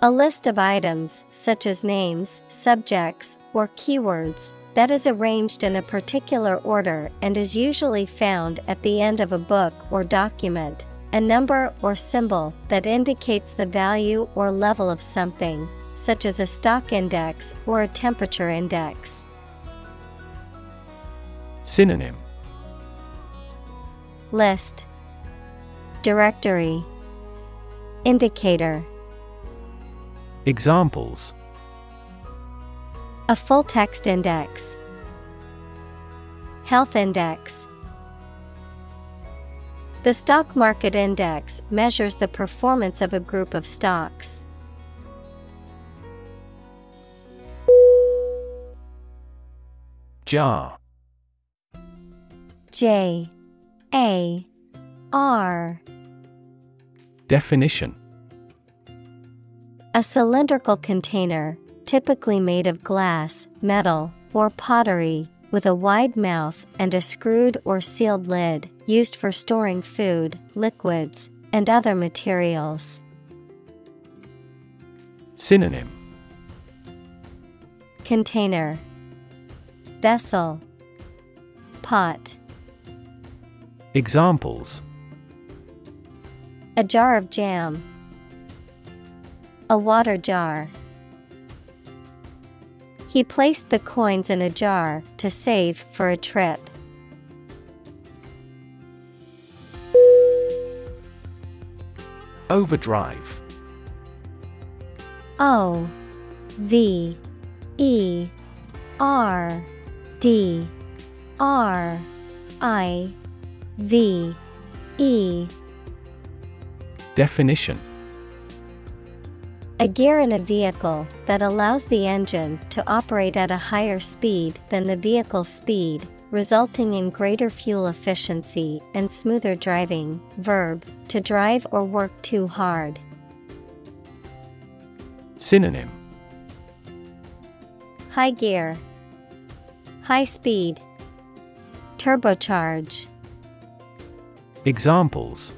a list of items such as names, subjects, or keywords that is arranged in a particular order and is usually found at the end of a book or document, a number or symbol that indicates the value or level of something, such as a stock index or a temperature index. Synonym: list, directory, indicator. Examples: a full text index, health index. The stock market index measures the performance of a group of stocks. Jar. J A R. Definition: a cylindrical container, typically made of glass, metal, or pottery, with a wide mouth and a screwed or sealed lid, used for storing food, liquids, and other materials. Synonym: container, vessel, pot. Examples: a jar of jam, a water jar. He placed the coins in a jar to save for a trip. Overdrive. O V E R D R I V E. Definition: a gear in a vehicle that allows the engine to operate at a higher speed than the vehicle's speed, resulting in greater fuel efficiency and smoother driving. Verb: to drive or work too hard. Synonym: high gear, high speed, turbocharge. Examples: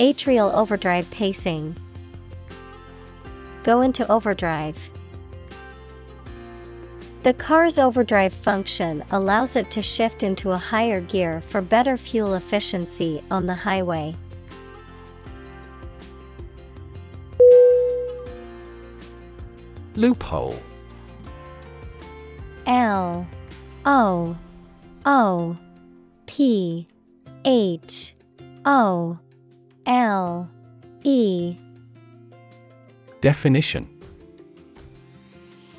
atrial overdrive pacing, go into overdrive. The car's overdrive function allows it to shift into a higher gear for better fuel efficiency on the highway. Loophole. L O O P H O L E. Definition: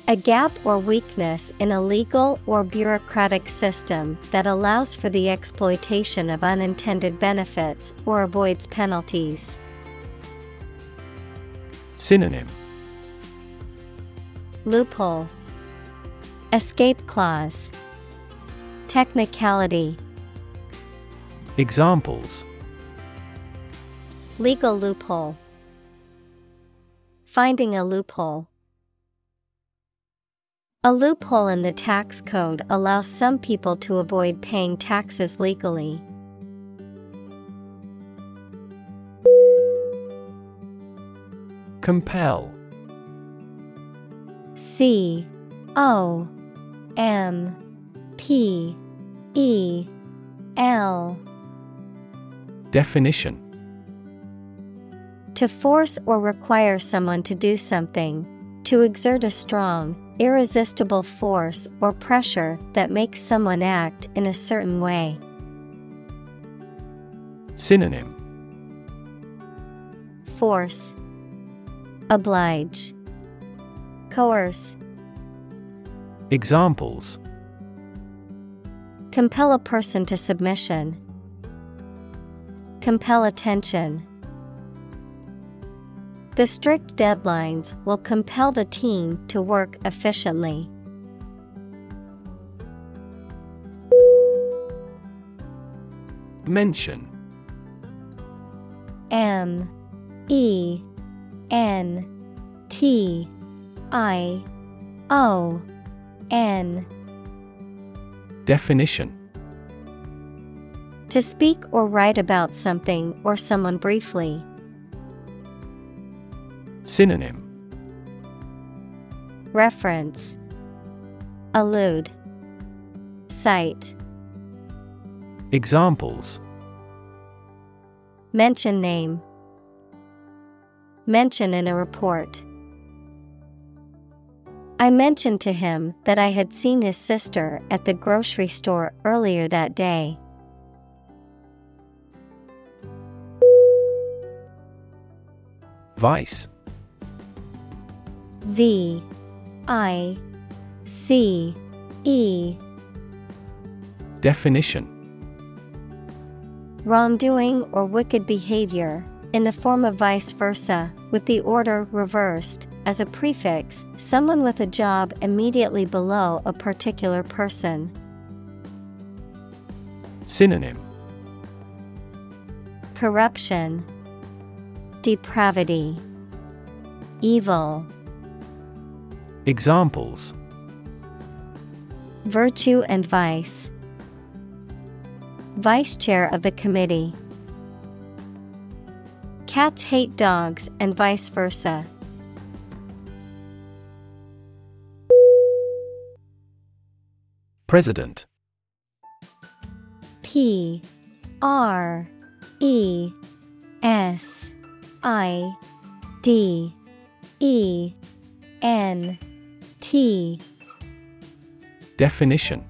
a gap or weakness in a legal or bureaucratic system that allows for the exploitation of unintended benefits or avoids penalties. Synonym: loophole, escape clause, technicality. Examples: legal loophole, finding a loophole. A loophole in the tax code allows some people to avoid paying taxes legally. Compel. C O M P E L. Definition: to force or require someone to do something, to exert a strong, irresistible force or pressure that makes someone act in a certain way. Synonym: force, oblige, coerce. Examples: compel a person to submission, compel attention. The strict deadlines will compel the team to work efficiently. Mention. M E N T I O N. Definition: to speak or write about something or someone briefly. Synonym: reference, Allude. Cite. Examples. Mention name. Mention in a report. I mentioned to him that I had seen his sister at the grocery store earlier that day. Vice. V I C E. Definition. Wrongdoing or wicked behavior, in the form of vice versa, with the order reversed, as a prefix, someone with a job immediately below a particular person. Synonym. Corruption, depravity, evil. Examples. Virtue and vice. Vice chair of the committee. Cats hate dogs and vice versa. President. P. R. E. S. I. D. E. N. T. Definition.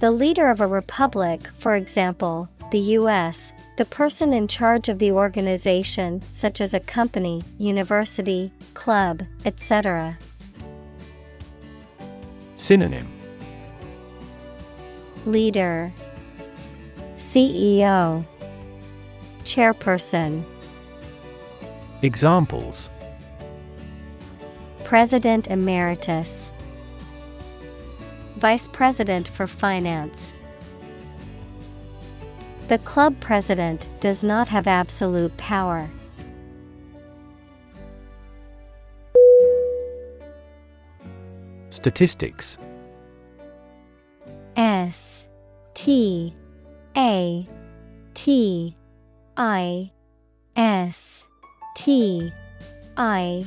The leader of a republic, for example, the U S, the person in charge of the organization, such as a company, university, club, et cetera. Synonym. Leader, C E O, Chairperson. Examples. President Emeritus. Vice President for Finance. The club president does not have absolute power. Statistics. S. T. A. T. I. S. T. I.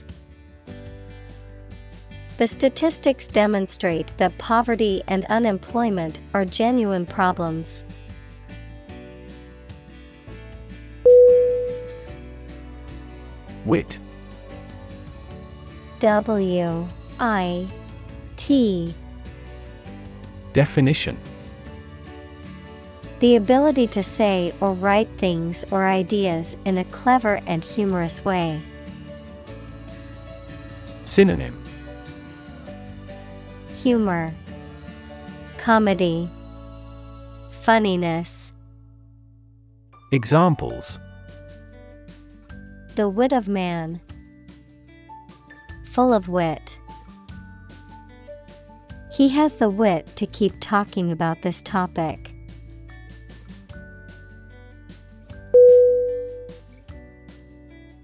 The statistics demonstrate that poverty and unemployment are genuine problems. Wit. W. I. T. Definition. The ability to say or write things or ideas in a clever and humorous way. Synonym. Humor, comedy, funniness. Examples. The wit of man. Full of wit. He has the wit to keep talking about this topic.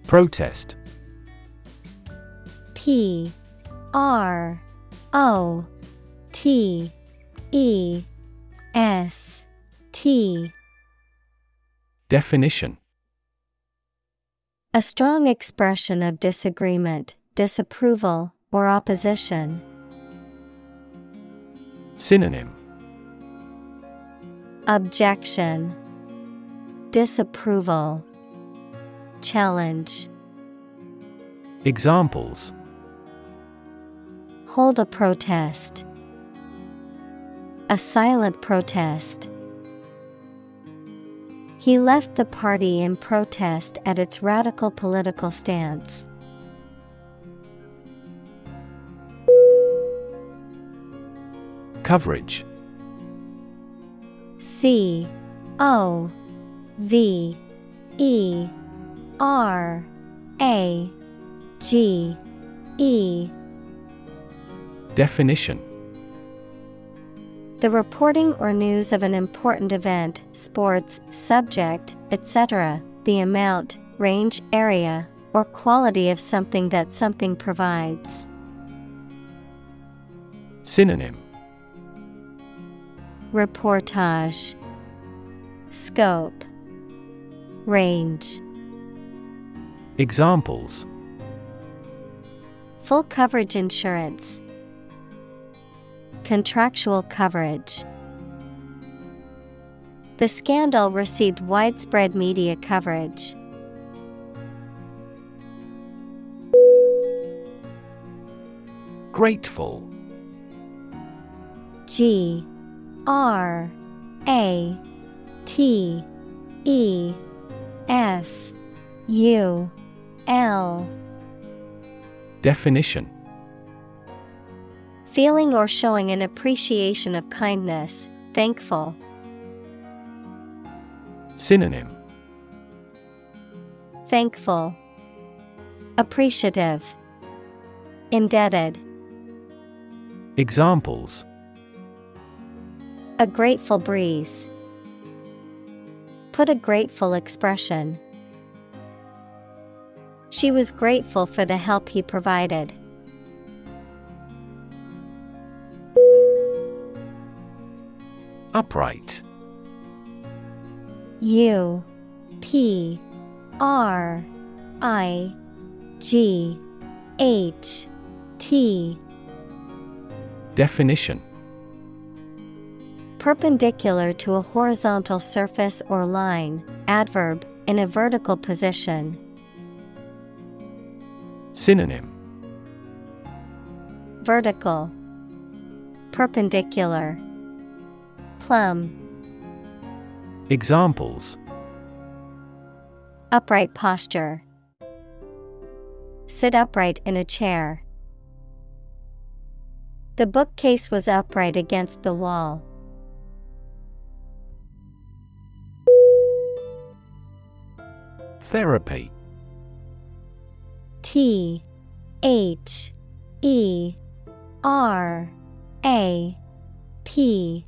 Protest. P. R. O. T. E. S. T. Definition. A strong expression of disagreement, disapproval, or opposition. Synonym. Objection, disapproval, challenge. Examples. Hold a protest. A silent protest. He left the party in protest at its radical political stance. Coverage. C. O. V. E. R. A. G. E. Definition. The reporting or news of an important event, sports, subject, et cetera, the amount, range, area, or quality of something that something provides. Synonym: reportage, scope, range. Examples: full coverage insurance, contractual coverage. The scandal received widespread media coverage. Grateful. G R A T E F U L. Definition: feeling or showing an appreciation of kindness, thankful. Synonym: thankful, appreciative, indebted. Examples: a grateful breeze. Put a grateful expression. She was grateful for the help he provided. Upright. U P R I G H T. Definition: perpendicular to a horizontal surface or line, adverb, in a vertical position. Synonym: vertical, perpendicular, plumb. Examples: upright posture. Sit upright in a chair. The bookcase was upright against the wall. Therapy. T H E R A P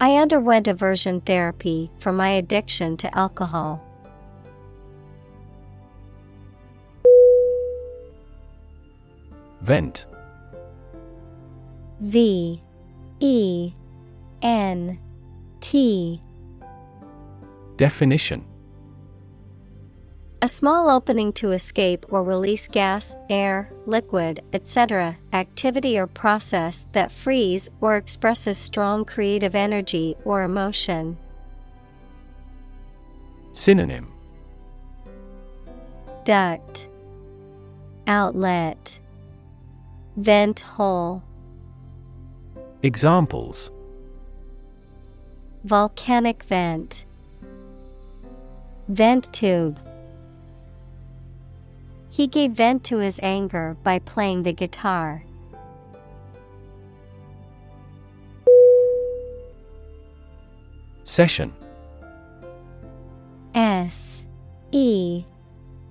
I underwent aversion therapy for my addiction to alcohol. Vent. V E N T. Definition: a small opening to escape or release gas, air, liquid, et cetera, activity or process that frees or expresses strong creative energy or emotion. Synonym: duct, outlet, vent hole. Examples: volcanic vent, vent tube. He gave vent to his anger by playing the guitar. Session. S E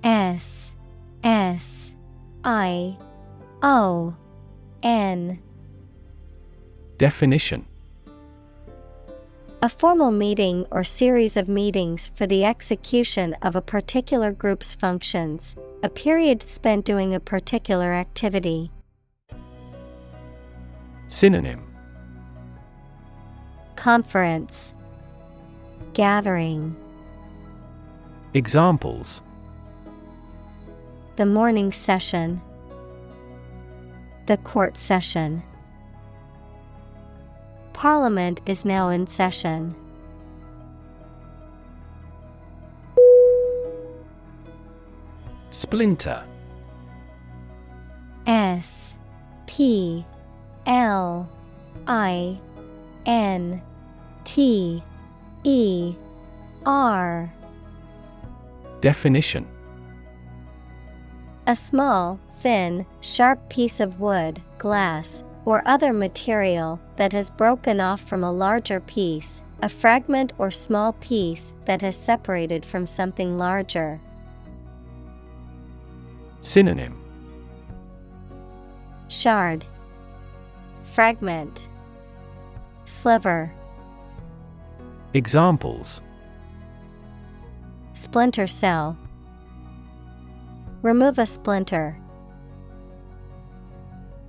S S I O N. Definition: a formal meeting or series of meetings for the execution of a particular group's functions, a period spent doing a particular activity. Synonym: conference, gathering. Examples: the morning session, the court session. Parliament is now in session. Splinter. S P L I N T E R. Definition: a small, thin, sharp piece of wood, glass, or other material that has broken off from a larger piece, a fragment or small piece that has separated from something larger. Synonym: shard, fragment, sliver. Examples: splinter cell. Remove a splinter.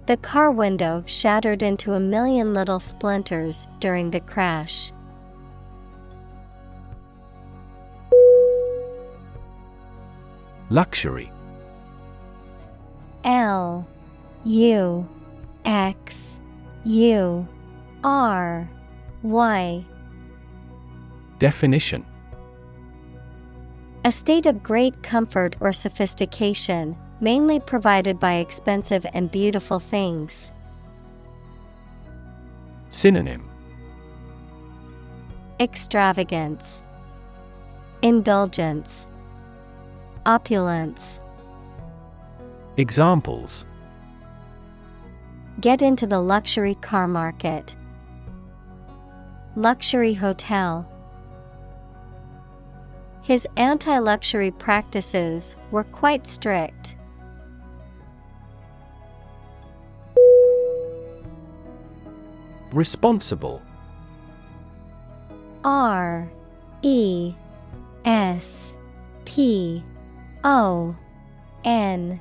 The car window shattered into a million little splinters during the crash. Luxury. L U X U R Y. Definition: a state of great comfort or sophistication, mainly provided by expensive and beautiful things. Synonym: extravagance, indulgence, opulence. Examples: get into the luxury car market. Luxury hotel. His anti-luxury practices were quite strict. Responsible. R E S P O N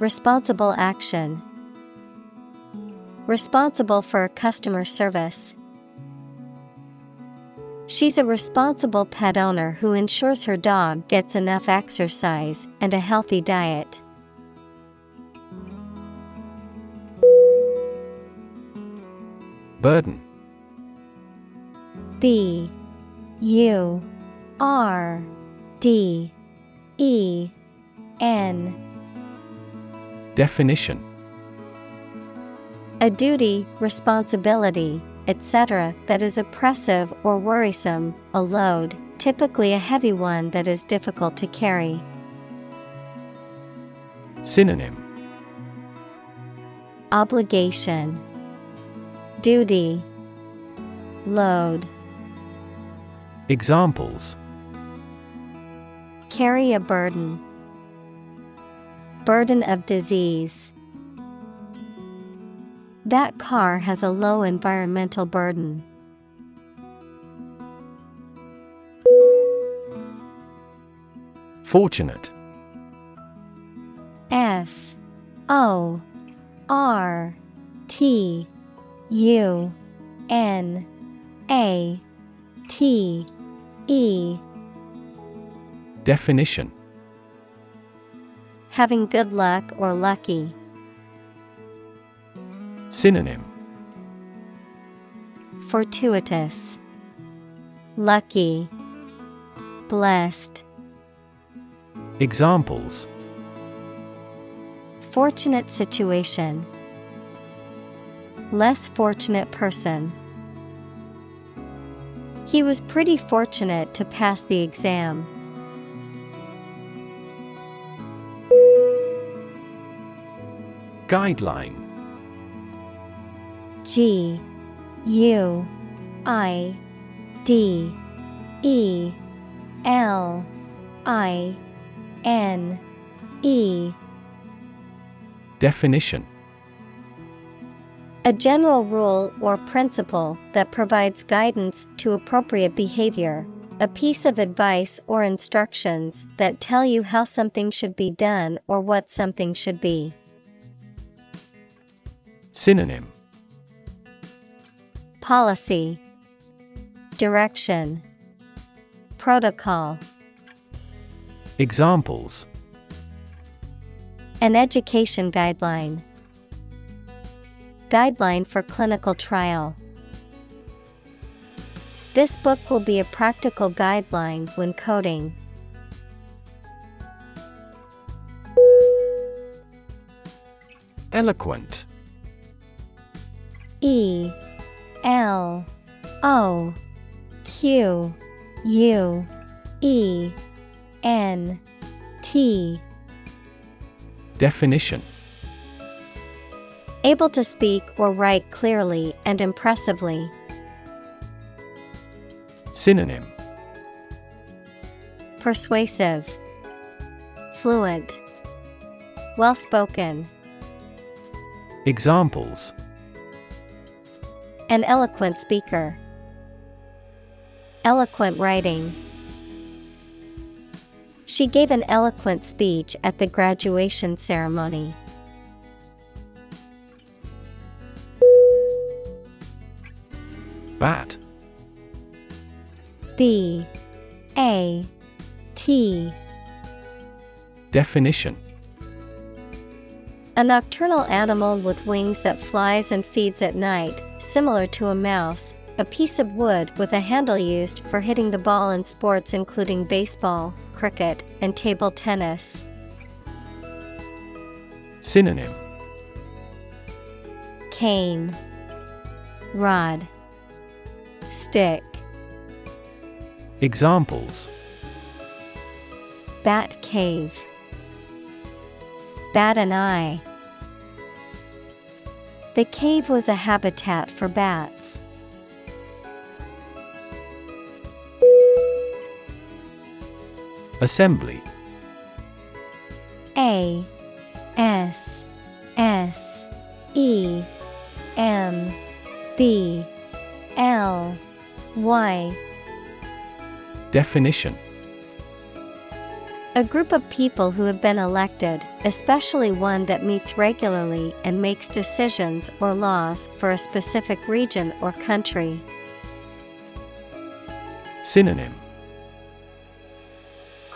responsible action. Responsible for customer service. She's a responsible pet owner who ensures her dog gets enough exercise and a healthy diet. Burden. B U R D E N. Definition: a duty, responsibility, et cetera that is oppressive or worrisome, a load, typically a heavy one that is difficult to carry. Synonym: obligation, duty, load. Examples: carry a burden. Burden of disease. That car has a low environmental burden. Fortunate. F O R T U N A T E. Definition: having good luck or lucky. Synonym: fortuitous, lucky, blessed. Examples: fortunate situation. Less fortunate person. He was pretty fortunate to pass the exam. Guideline. G U I D E L I N E. Definition: a general rule or principle that provides guidance to appropriate behavior, a piece of advice or instructions that tell you how something should be done or what something should be. Synonym: Policy, direction, protocol. Examples: an education guideline, guideline for clinical trial. This book will be a practical guideline when coding. Eloquent. E L O Q U E N T. Definition: able to speak or write clearly and impressively. Synonym: persuasive, fluent, well-spoken. Examples: an eloquent speaker, eloquent writing. She gave an eloquent speech at the graduation ceremony. Bat. B. A. T. Definition: a nocturnal animal with wings that flies and feeds at night, similar to a mouse, a piece of wood with a handle used for hitting the ball in sports including baseball, cricket, and table tennis. Synonym: cane, rod, stick. Examples: bat cave, bat an eye. The cave was a habitat for bats. Assembly. A S S E M B L Y. Definition: a group of people who have been elected, especially one that meets regularly and makes decisions or laws for a specific region or country. Synonym: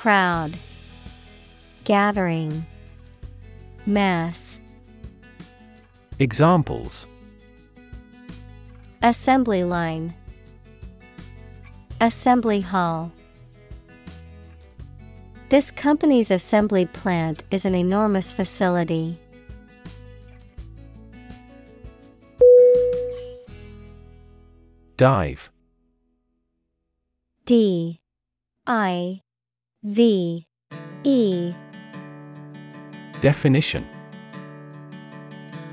crowd, gathering, mass. Examples: assembly line, assembly hall. This company's assembly plant is an enormous facility. Dive. D I V E. Definition: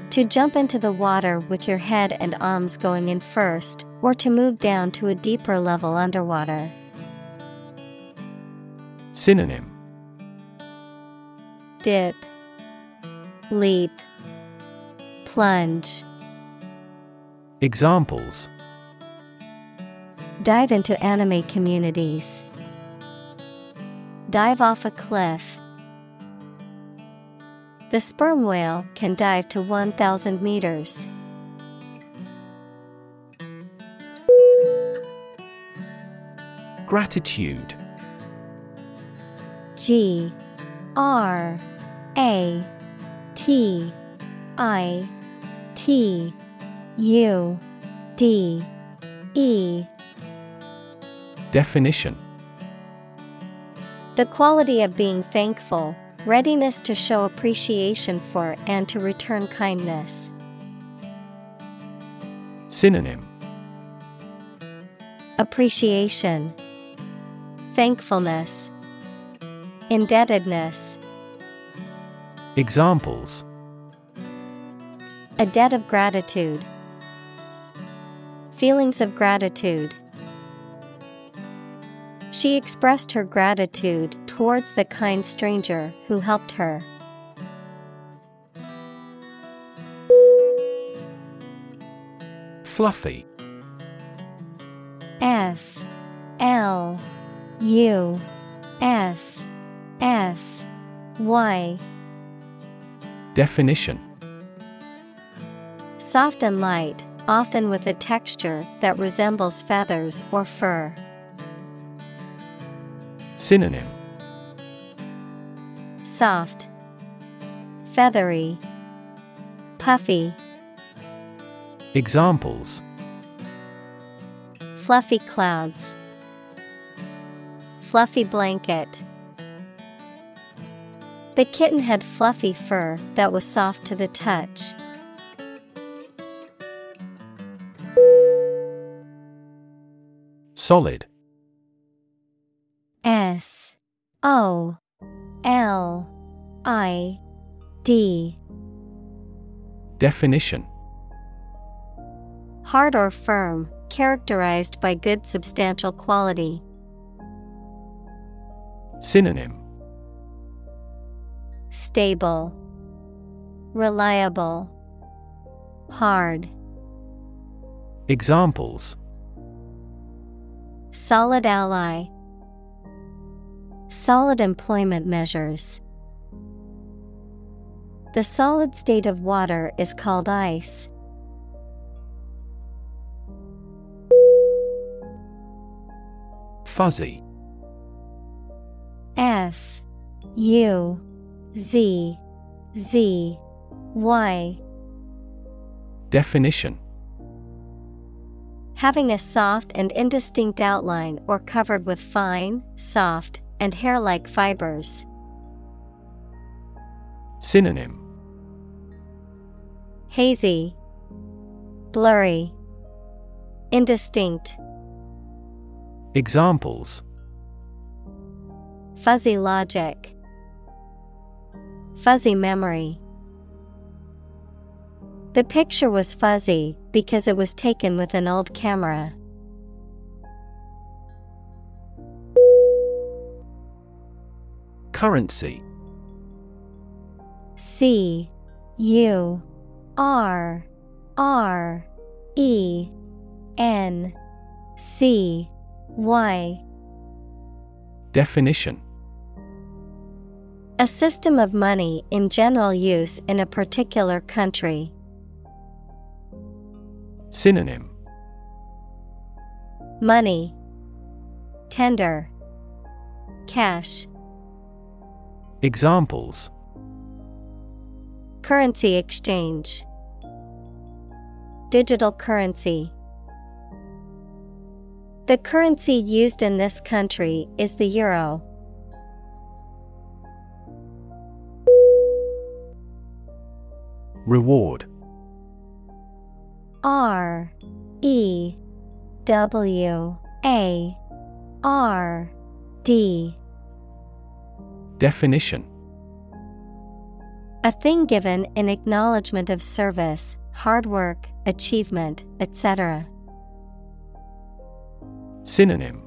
to jump into the water with your head and arms going in first, or to move down to a deeper level underwater. Synonym: dip, leap, plunge. Examples: dive into anime communities, dive off a cliff. The sperm whale can dive to one thousand meters. Gratitude. G R A T I T U D E. Definition: the quality of being thankful, readiness to show appreciation for and to return kindness. Synonym: appreciation, thankfulness, indebtedness. Examples: a debt of gratitude, feelings of gratitude. She expressed her gratitude towards the kind stranger who helped her. Fluffy. F L U F F Y. Definition: soft and light, often with a texture that resembles feathers or fur. Synonym: soft, feathery, puffy. Examples: fluffy clouds, fluffy blanket. The kitten had fluffy fur that was soft to the touch. Solid. S O L I D. Definition: hard or firm, characterized by good substantial quality. Synonym: stable, reliable, hard. Examples: solid ally, solid employment measures. The solid state of water is called ice. Fuzzy. F U Z Z Y. Definition: having a soft and indistinct outline or covered with fine, soft, and hair-like fibers. Synonym: hazy, blurry, indistinct. Examples: fuzzy logic, fuzzy memory. The picture was fuzzy because it was taken with an old camera. Currency. C U R R E N C Y. Definition: a system of money in general use in a particular country. Synonym: money, tender, cash. Examples: currency exchange, digital currency. The currency used in this country is the euro. Reward. R E W A R D. Definition: a thing given in acknowledgement of service, hard work, achievement, et cetera. Synonym: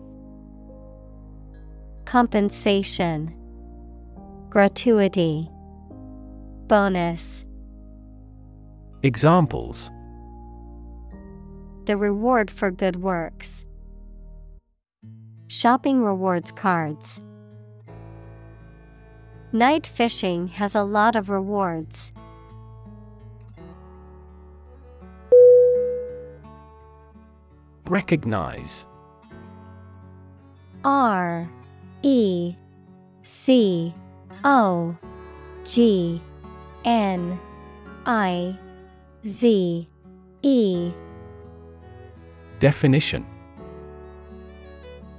compensation, gratuity, bonus. Examples: the reward for good works, shopping rewards cards. Night fishing has a lot of rewards. Recognize. R E C O G N I Z E. Definition: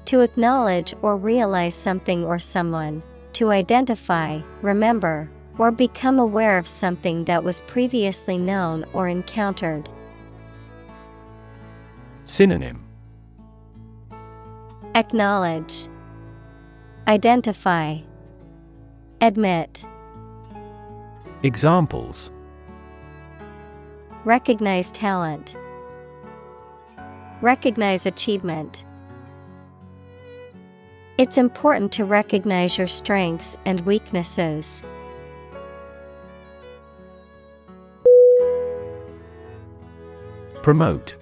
to acknowledge or realize something or someone, to identify, remember, or become aware of something that was previously known or encountered. Synonym: acknowledge, identify, admit. Examples: recognize talent, recognize achievement. It's important to recognize your strengths and weaknesses. Promote.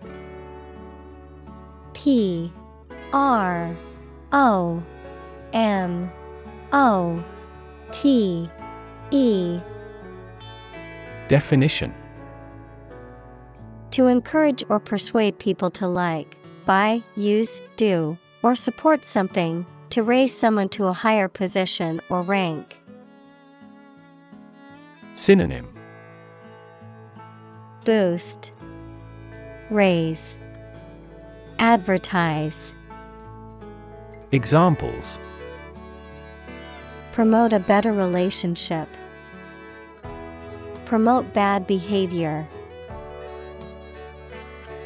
P R O M O T E. Definition: To encourage or persuade people to like, buy, use, do, or support something, to raise someone to a higher position or rank. Synonym: boost, raise, advertise. Examples: promote a better relationship, promote bad behavior.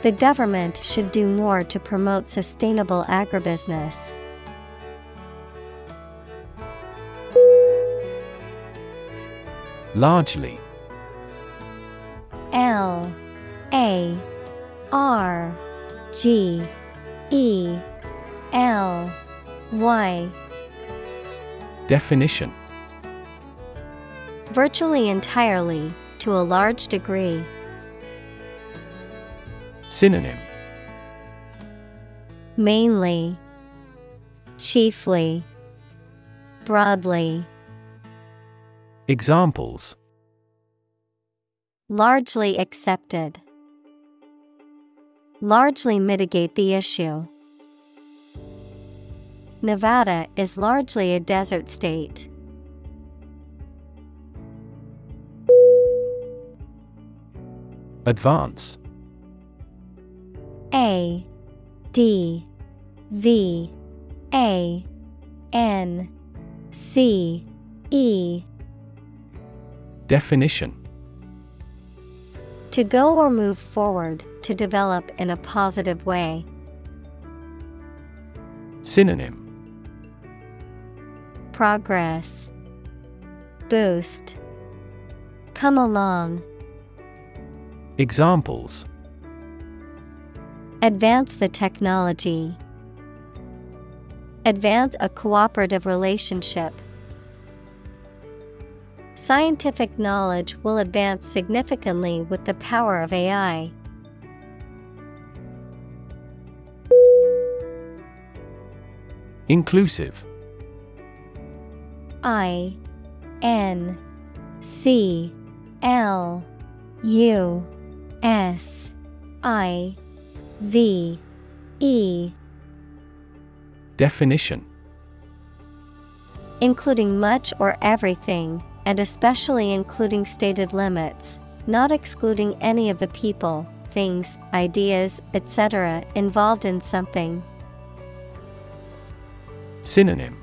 The government should do more to promote sustainable agribusiness. Largely. L A R G E L Y. Definition: virtually entirely, to a large degree. Synonym: mainly, chiefly, broadly. Examples: largely accepted, largely mitigate the issue. Nevada is largely a desert state. Advance. A D V A N C E. Definition: to go or move forward, to develop in a positive way. Synonym: progress, boost, come along. Examples: advance the technology, advance a cooperative relationship. Scientific knowledge will advance significantly with the power of A I. Inclusive. I N C L U S I V E. Definition: including much or everything, and especially including stated limits, not excluding any of the people, things, ideas, et cetera involved in something. Synonym: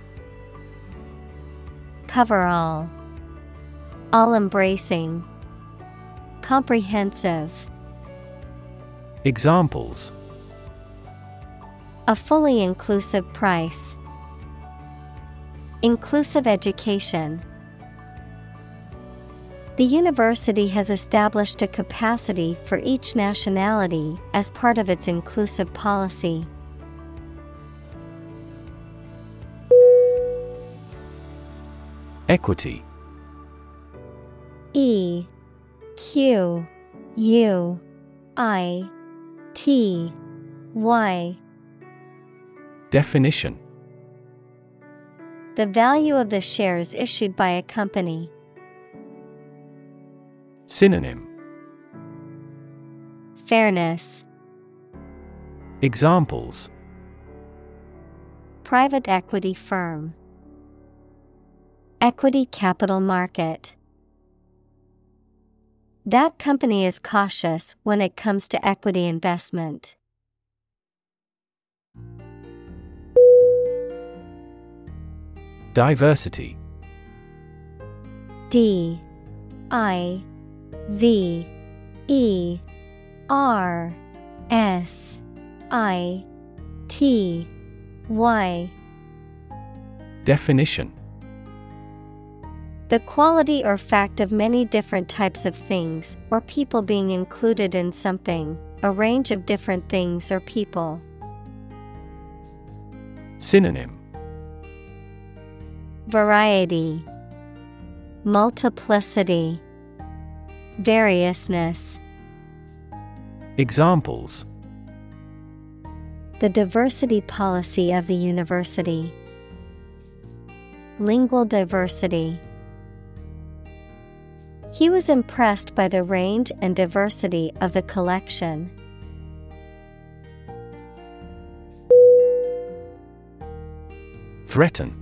cover all, all embracing, comprehensive. Examples: a fully inclusive price, inclusive education. The university has established a capacity for each nationality as part of its inclusive policy. Equity. E Q U I T Y. Definition: the value of the shares issued by a company. Synonym: fairness. Examples: private equity firm, equity capital market. That company is cautious when it comes to equity investment. Diversity. D I V E R S I T Y. Definition: the quality or fact of many different types of things or people being included in something, a range of different things or people. Synonym: variety, multiplicity, variousness. Examples: the diversity policy of the university, lingual diversity. He was impressed by the range and diversity of the collection. Threaten.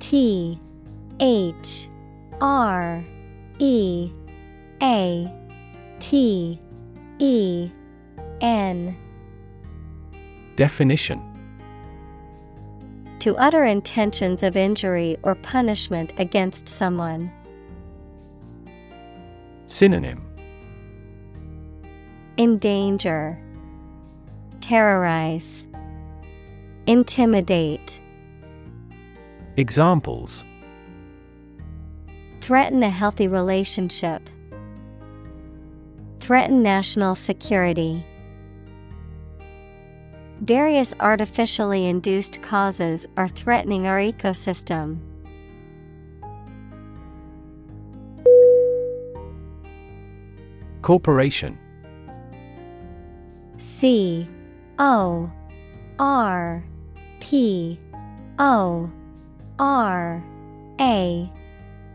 T H R E A T E N. Definition. To utter intentions of injury or punishment against someone. Synonym. Endanger, terrorize, intimidate. Examples. Threaten a healthy relationship. Threaten national security. Various artificially induced causes are threatening our ecosystem. Corporation. C O R P O R A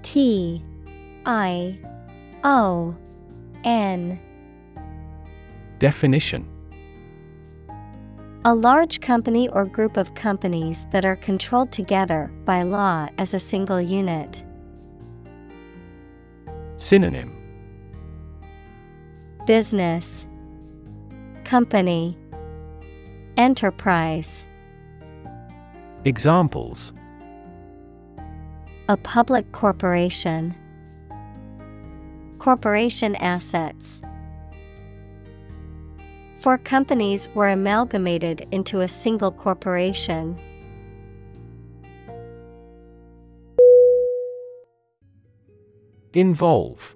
T I O N. Definition. A large company or group of companies that are controlled together by law as a single unit. Synonym. Business, company, enterprise. Examples. A public corporation. Corporation assets. Four companies were amalgamated into a single corporation. Involve.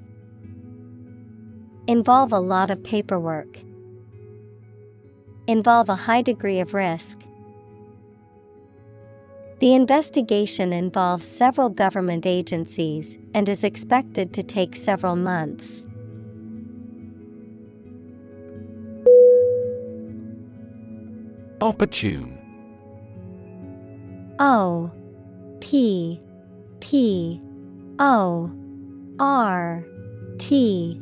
Involve a lot of paperwork. Involve a high degree of risk. The investigation involves several government agencies and is expected to take several months. Opportune. O P P O R T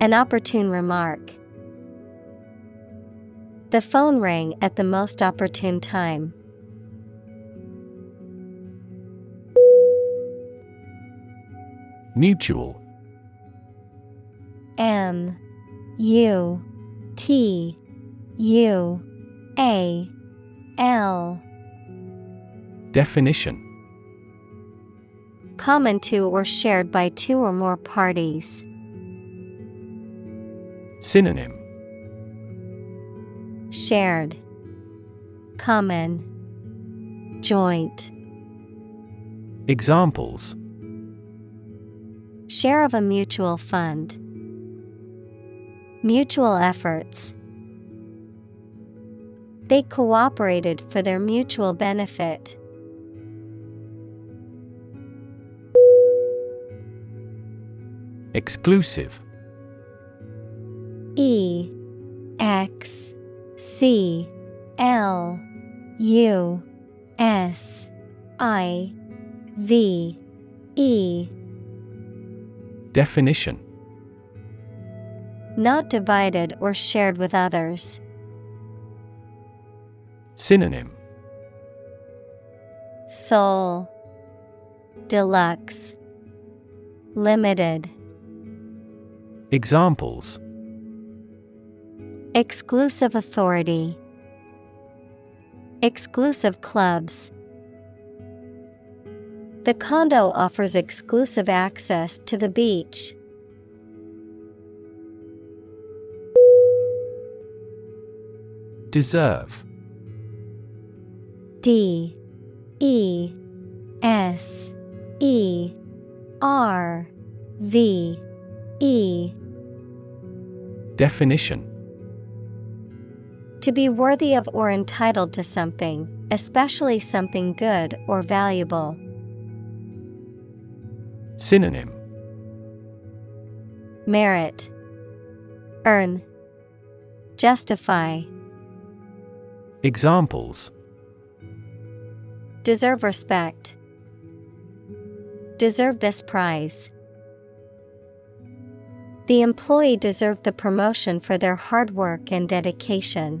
An opportune remark. The phone rang at the most opportune time. Mutual. M U T U A L. Definition. Common to or shared by two or more parties. Synonym. Shared, common, joint. Examples. Share of a mutual fund. Mutual efforts. They cooperated for their mutual benefit. Exclusive. E X C L U S I V E. Definition. Not divided or shared with others. Synonym. Sole, Deluxe, Limited. Examples: exclusive authority, exclusive clubs. The condo offers exclusive access to the beach. Deserve. D E S E R V E. Definition: to be worthy of or entitled to something, especially something good or valuable. Synonym: merit, earn, justify. Examples: deserve respect, deserve this prize. The employee deserved the promotion for their hard work and dedication.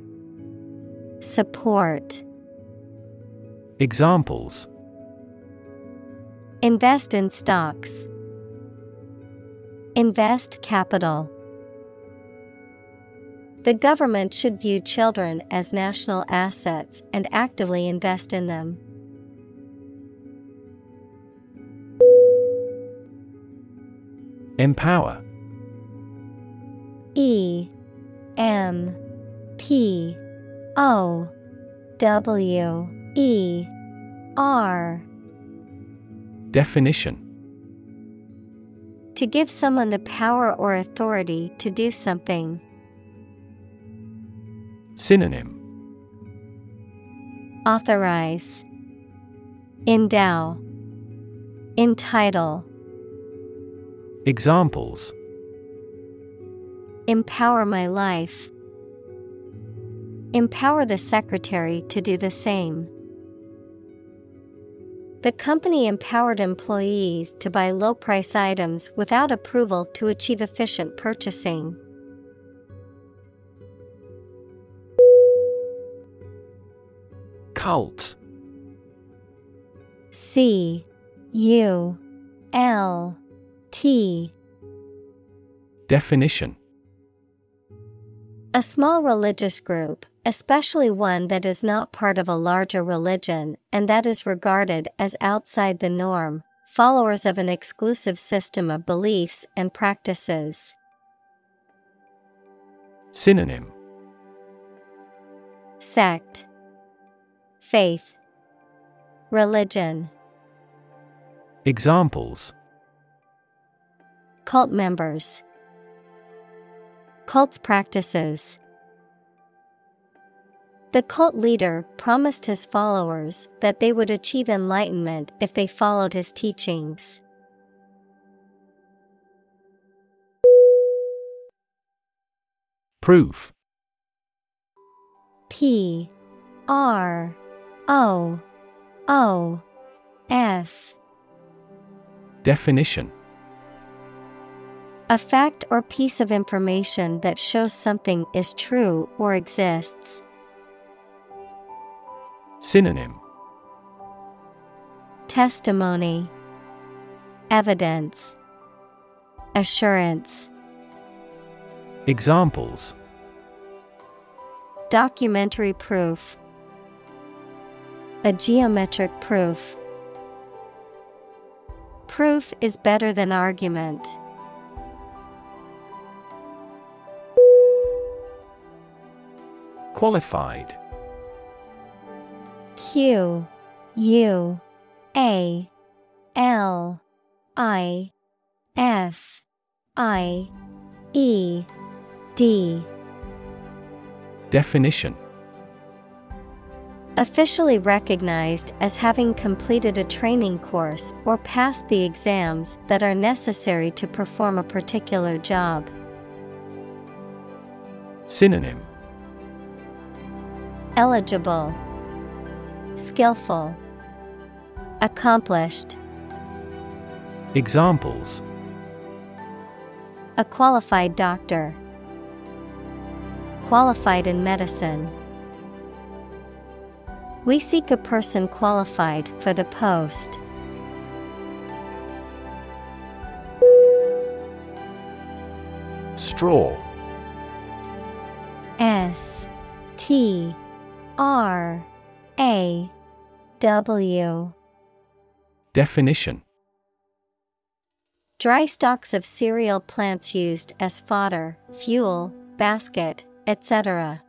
support. Examples: invest in stocks, invest capital. The government should view children as national assets and actively invest in them. Empower. E M P O W E R. Definition: to give someone the power or authority to do something. Synonym: authorize, endow, entitle. Examples: empower my life, empower the secretary to do the same. The company empowered employees to buy low-price items without approval to achieve efficient purchasing. Cult. C U L T. Definition: a small religious group, especially one that is not part of a larger religion and that is regarded as outside the norm, followers of an exclusive system of beliefs and practices. Synonym: sect, faith, religion. Examples: cult members, cult's practices. The cult leader promised his followers that they would achieve enlightenment if they followed his teachings. Proof. P R O O F. Definition: a fact or piece of information that shows something is true or exists. Synonym: testimony, evidence, assurance. Examples: documentary proof, a geometric proof. Proof is better than argument. Qualified. Q U A L I F I E D. Definition: Officially recognized as having completed a training course or passed the exams that are necessary to perform a particular job. Synonym: eligible, skillful, accomplished. Examples: a qualified doctor, qualified in medicine. We seek a person qualified for the post. Straw. S T R A W. Definition: dry stalks of cereal plants used as fodder, fuel, basket, et cetera.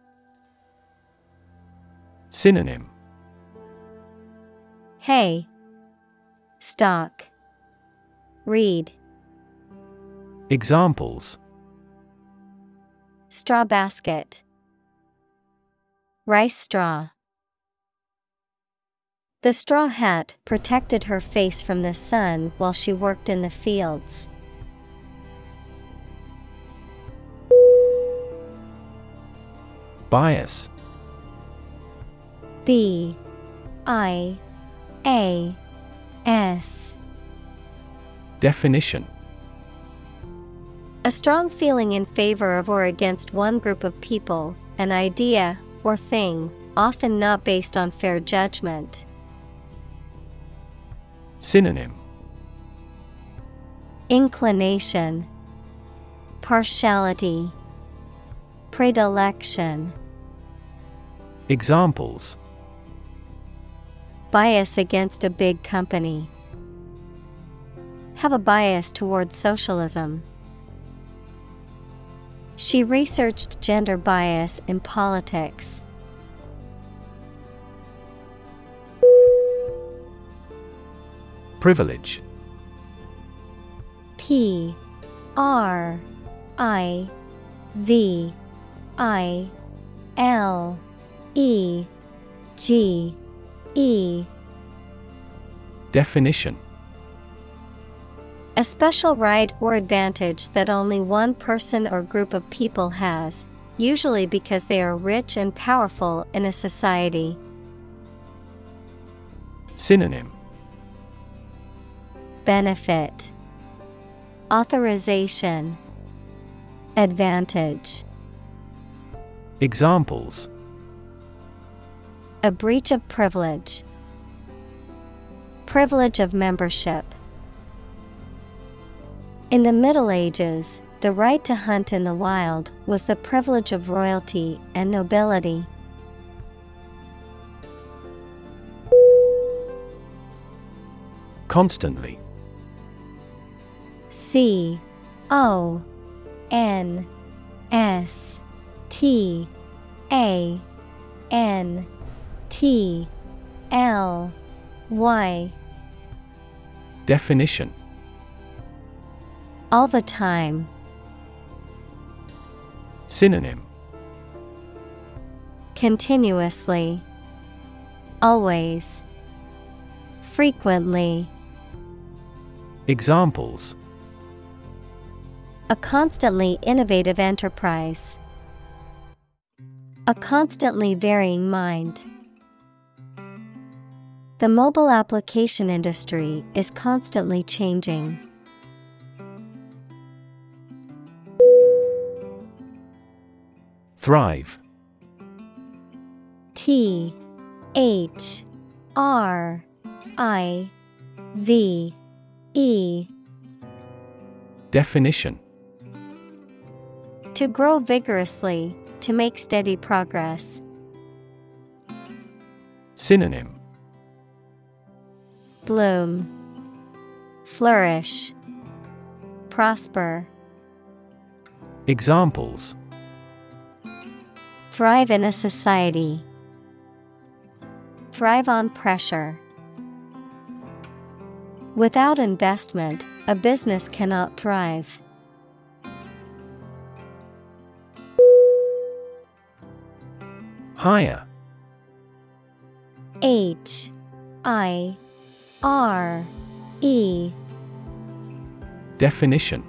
Synonym: hay, stalk, reed. Examples: straw basket, rice straw. The straw hat protected her face from the sun while she worked in the fields. Bias. B I A S. Definition: a strong feeling in favor of or against one group of people, an idea, or thing, often not based on fair judgment. Synonym: inclination, partiality, predilection. Examples: bias against a big company. Have a bias toward socialism. She researched gender bias in politics. Privilege. P R I V I L E G E. Definition: a special right or advantage that only one person or group of people has, usually because they are rich and powerful in a society. Synonym: benefit, authorization, advantage. Examples: a breach of privilege, privilege of membership. In the Middle Ages, the right to hunt in the wild was the privilege of royalty and nobility. Constantly. C O N S T A N T L Y. Definition: all the time. Synonym: continuously, always, frequently. Examples: a constantly innovative enterprise, a constantly varying mind. The mobile application industry is constantly changing. Thrive. T H R I V E. Definition: to grow vigorously, to make steady progress. Synonym: bloom, flourish, prosper. Examples: thrive in a society, thrive on pressure. Without investment, a business cannot thrive. Hire. H I R E. Definition: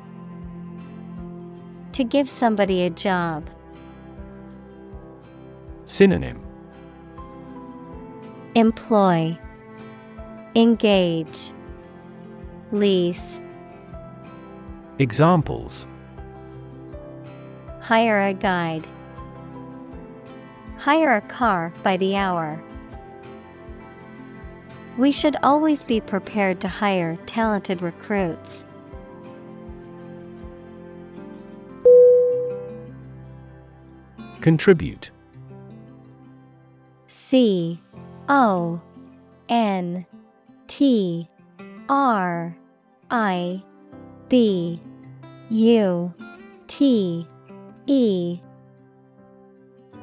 to give somebody a job. Synonym: employ, engage, lease. Examples: hire a guide, hire a car by the hour. We should always be prepared to hire talented recruits. Contribute. C O N T R I B U T E.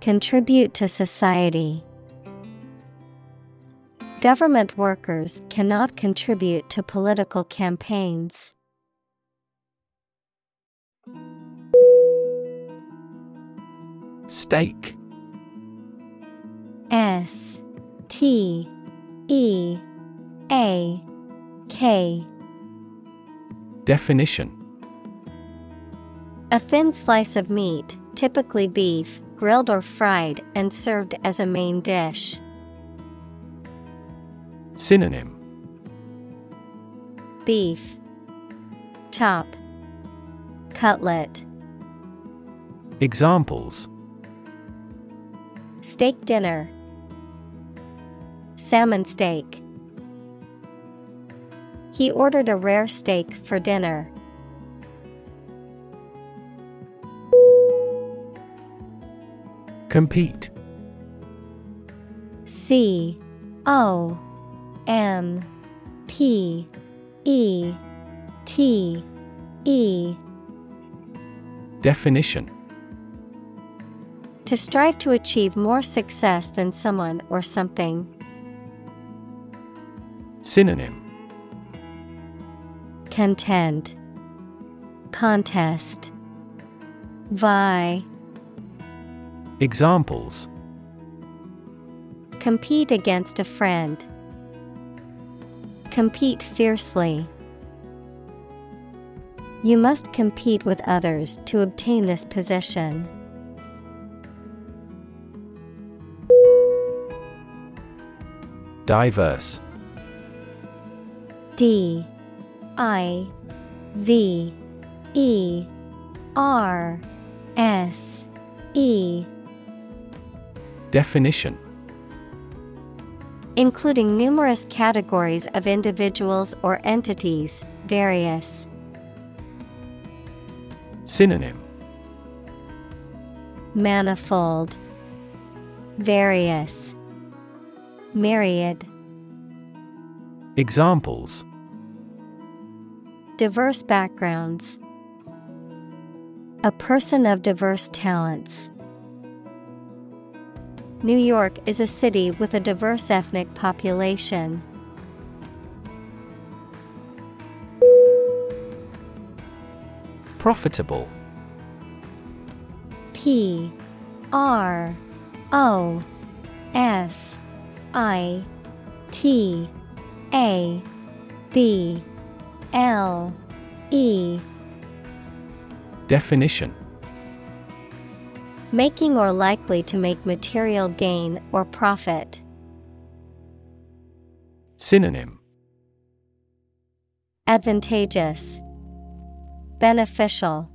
Contribute to society. Government workers cannot contribute to political campaigns. Stake. S T E A K. Definition: a thin slice of meat, typically beef, grilled or fried and served as a main dish. Synonym: beef, chop, cutlet. Examples: steak dinner, salmon steak. He ordered a rare steak for dinner. Compete. C O M P E T E. Definition: to strive to achieve more success than someone or something. Synonym: contend, contest, vie. Examples: compete against a friend. Compete fiercely. You must compete with others to obtain this position. Diverse. D I V E R S E. Definition: including numerous categories of individuals or entities, various. Synonym: manifold, various, myriad. Examples: diverse backgrounds, a person of diverse talents. New York is a city with a diverse ethnic population. Profitable. P R O F I T A B L E. Definition: making or likely to make material gain or profit. Synonym: advantageous, beneficial,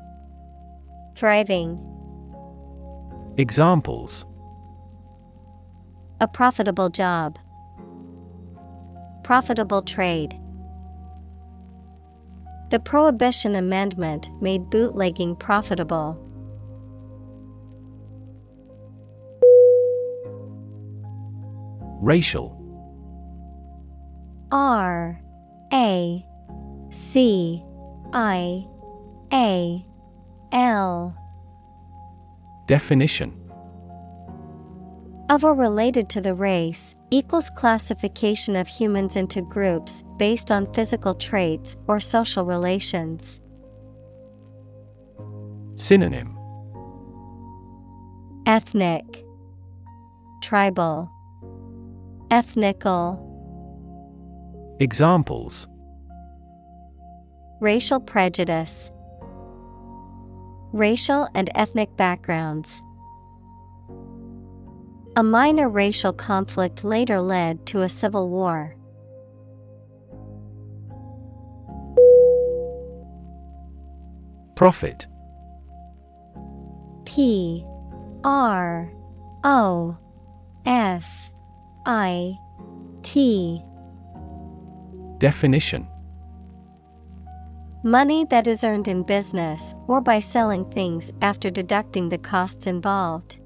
thriving. Examples: a profitable job, profitable trade. The Prohibition Amendment made bootlegging profitable. Racial. R A C I A L. Definition. Of or related to the race, equals classification of humans into groups based on physical traits or social relations. Synonym. Ethnic, tribal, ethnical. Examples. Racial prejudice. Racial and ethnic backgrounds. A minor racial conflict later led to a civil war. Profit. P R O F I T. Definition. Money that is earned in business or by selling things after deducting the costs involved.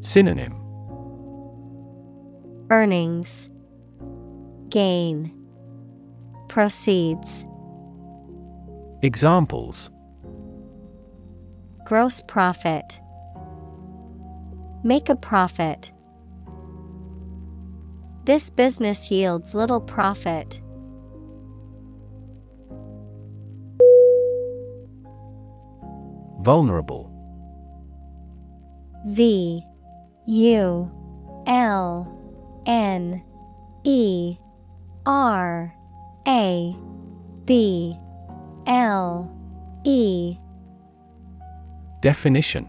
Synonym. Earnings, gain, proceeds. Examples. Gross profit. Make a profit. This business yields little profit. Vulnerable. V U L N E R A B L E. Definition.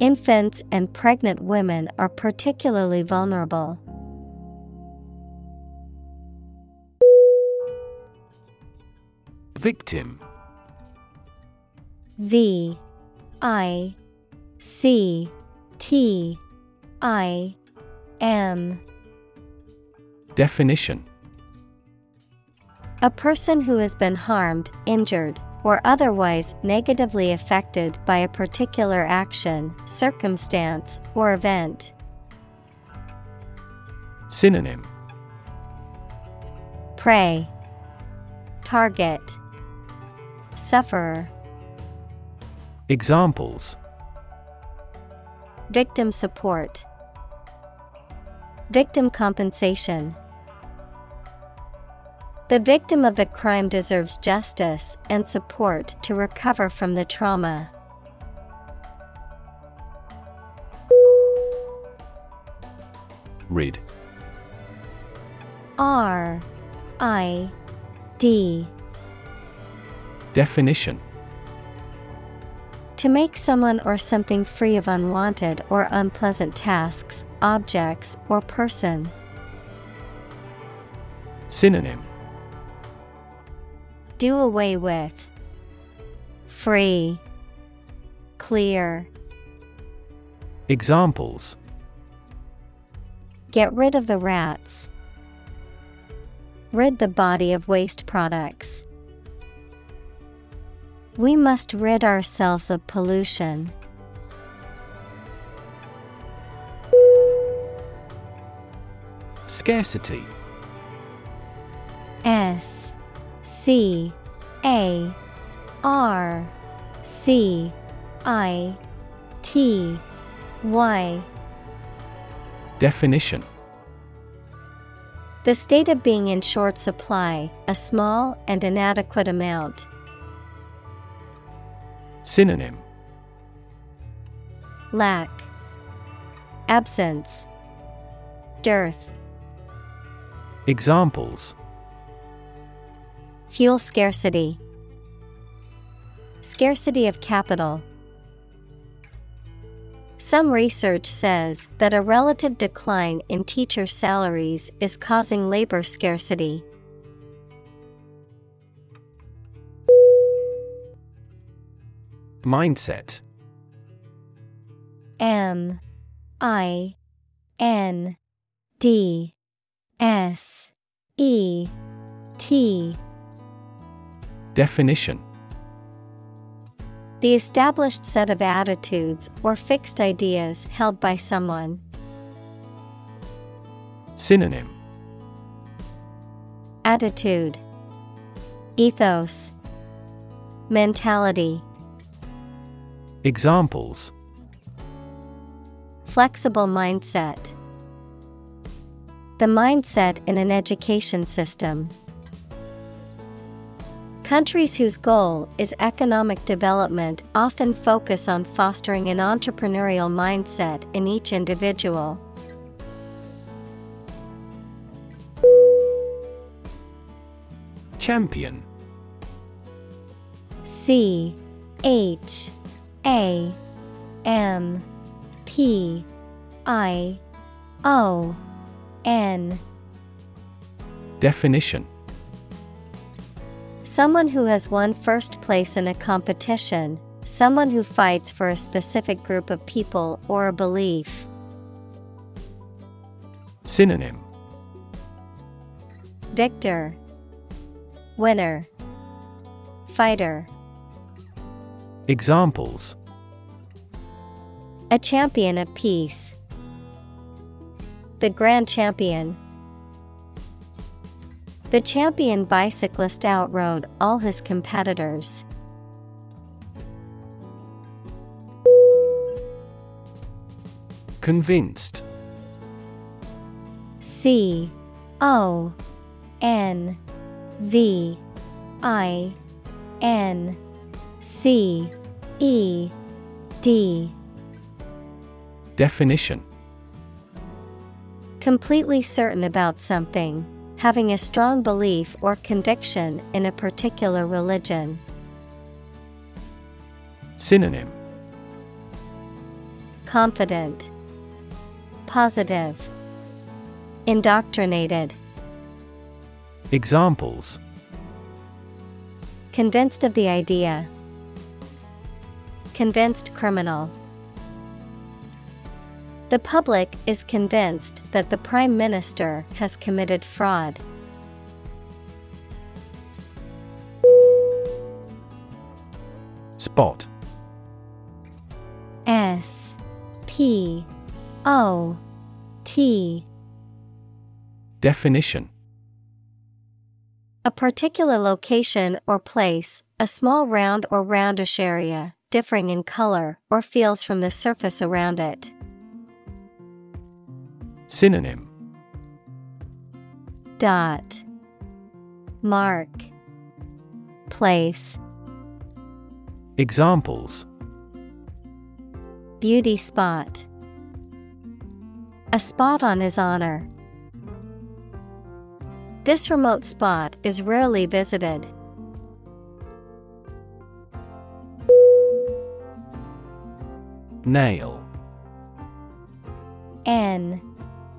Infants and pregnant women are particularly vulnerable. Victim. V I C T I M. Definition. A person who has been harmed, injured, or otherwise negatively affected by a particular action, circumstance, or event. Synonym. Prey, target, sufferer. Examples. Victim support. Victim compensation. The victim of the crime deserves justice and support to recover from the trauma. Rid. R I D. Definition. To make someone or something free of unwanted or unpleasant tasks, objects, or person. Synonym. Do away with. Free. Clear. Examples. Get rid of the rats. Rid the body of waste products. We must rid ourselves of pollution. Scarcity. S C A R C I T Y. Definition. The state of being in short supply, a small and inadequate amount. Synonym. Lack, absence, dearth. Examples. Fuel scarcity. Scarcity of capital. Some research says that a relative decline in teacher salaries is causing labor scarcity. Mindset. M I N D S E T. Definition. The established set of attitudes or fixed ideas held by someone. Synonym. Attitude, ethos, mentality. Examples. Flexible mindset. The mindset in an education system. Countries whose goal is economic development often focus on fostering an entrepreneurial mindset in each individual. Champion. C H A M P I O N. Definition. Someone who has won first place in a competition, someone who fights for a specific group of people or a belief. Synonym. Victor, winner, fighter. Examples. A champion of peace. The grand champion. The champion bicyclist outrode all his competitors. Convinced. C O N V I N C E D. Definition. Completely certain about something. Having a strong belief or conviction in a particular religion. Synonym. Confident, positive, indoctrinated. Examples. Convinced of the idea. Convinced criminal. The public is convinced that the Prime Minister has committed fraud. Spot. S P O T. Definition. A particular location or place, a small round or roundish area, differing in color or feels from the surface around it. Synonym. Dot, mark, place. Examples. Beauty spot. A spot on his honor. This remote spot is rarely visited. Nail. N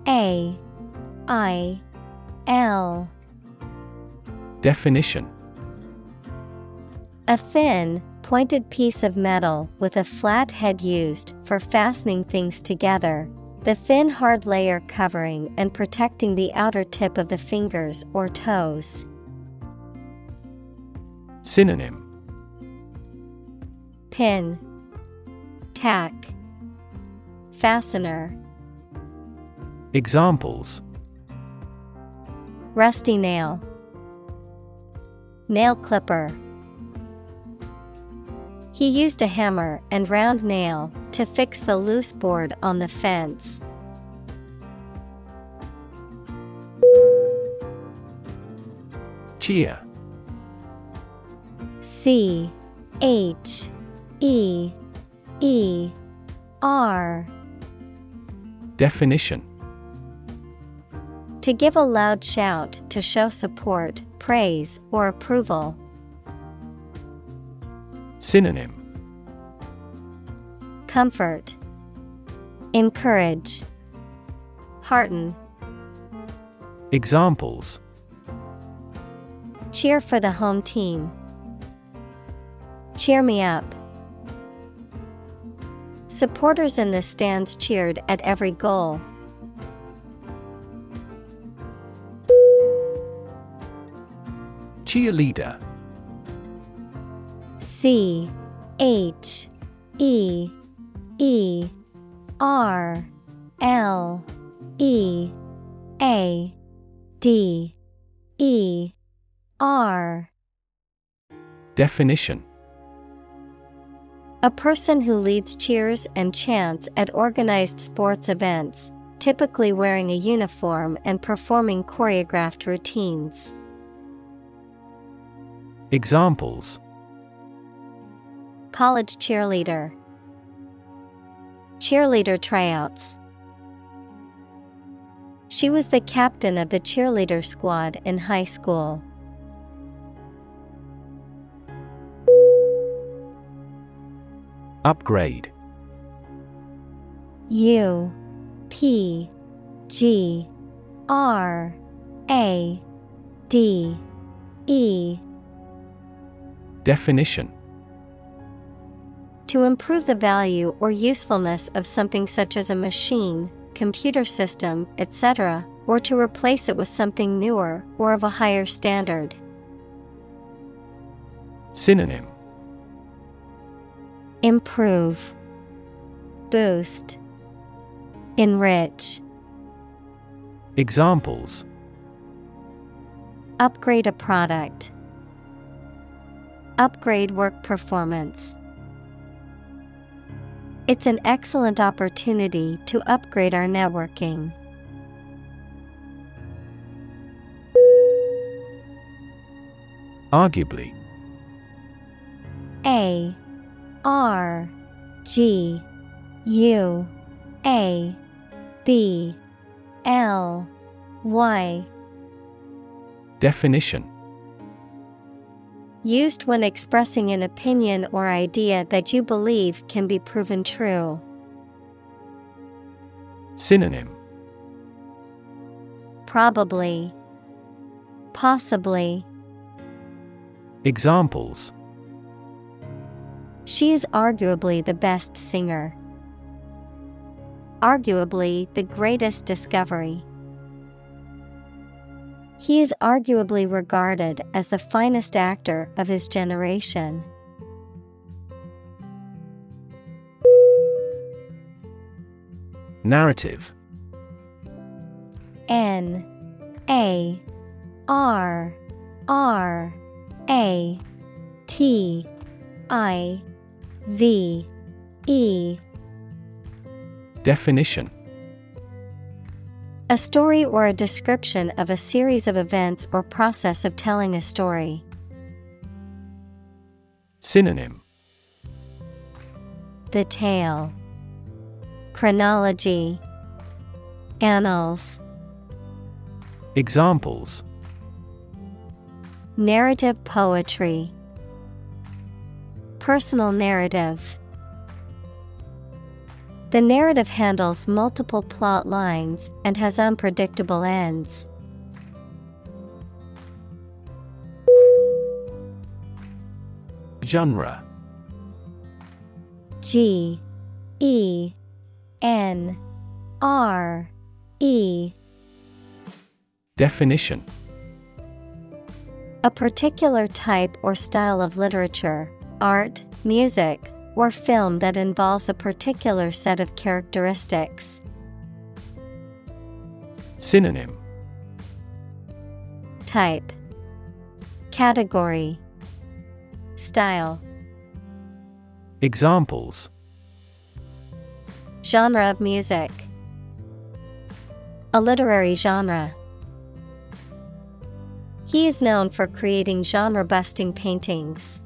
A I L. Definition. A thin, pointed piece of metal with a flat head used for fastening things together, the thin hard layer covering and protecting the outer tip of the fingers or toes. Synonym. Pin, tack, fastener. Examples. Rusty nail. Nail clipper. He used a hammer and round nail to fix the loose board on the fence. Cheer. C H E E R. Definition. To give a loud shout to show support, praise, or approval. Synonym. Comfort, encourage, hearten. Examples. Cheer for the home team. Cheer me up. Supporters in the stands cheered at every goal. Cheerleader. C H E E R L E A D E R. Definition. A person who leads cheers and chants at organized sports events, typically wearing a uniform and performing choreographed routines. Examples. College cheerleader. Cheerleader tryouts. She was the captain of the cheerleader squad in high school. Upgrade. U P G R A D E. Definition. To improve the value or usefulness of something such as a machine, computer system, et cetera, or to replace it with something newer or of a higher standard. Synonym. Improve, boost, enrich. Examples. Upgrade a product. Upgrade work performance. It's an excellent opportunity to upgrade our networking. Arguably. A R G U A B L Y. Definition. Used when expressing an opinion or idea that you believe can be proven true. Synonym. Probably. Possibly. Examples. She is arguably the best singer. Arguably the greatest discovery. He is arguably regarded as the finest actor of his generation. Narrative. N A R R A T I V E. Definition. A story or a description of a series of events or process of telling a story. Synonym. The tale. Chronology. Annals. Examples. Narrative poetry. Personal narrative. The narrative handles multiple plot lines and has unpredictable ends. Genre. G E N R E. Definition. A particular type or style of literature, art, music, or film that involves a particular set of characteristics. Synonym. Type. Category. Style. Examples. Genre of music. A literary genre. He is known for creating genre-busting paintings.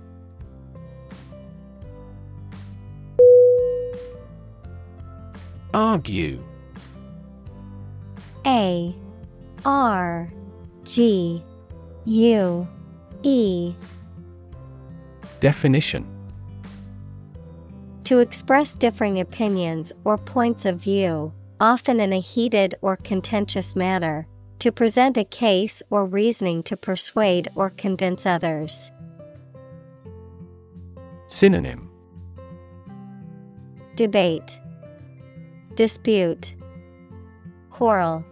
Argue. A R G U E. Definition. To express differing opinions or points of view, often in a heated or contentious manner, to present a case or reasoning to persuade or convince others. Synonym. Debate, dispute, quarrel.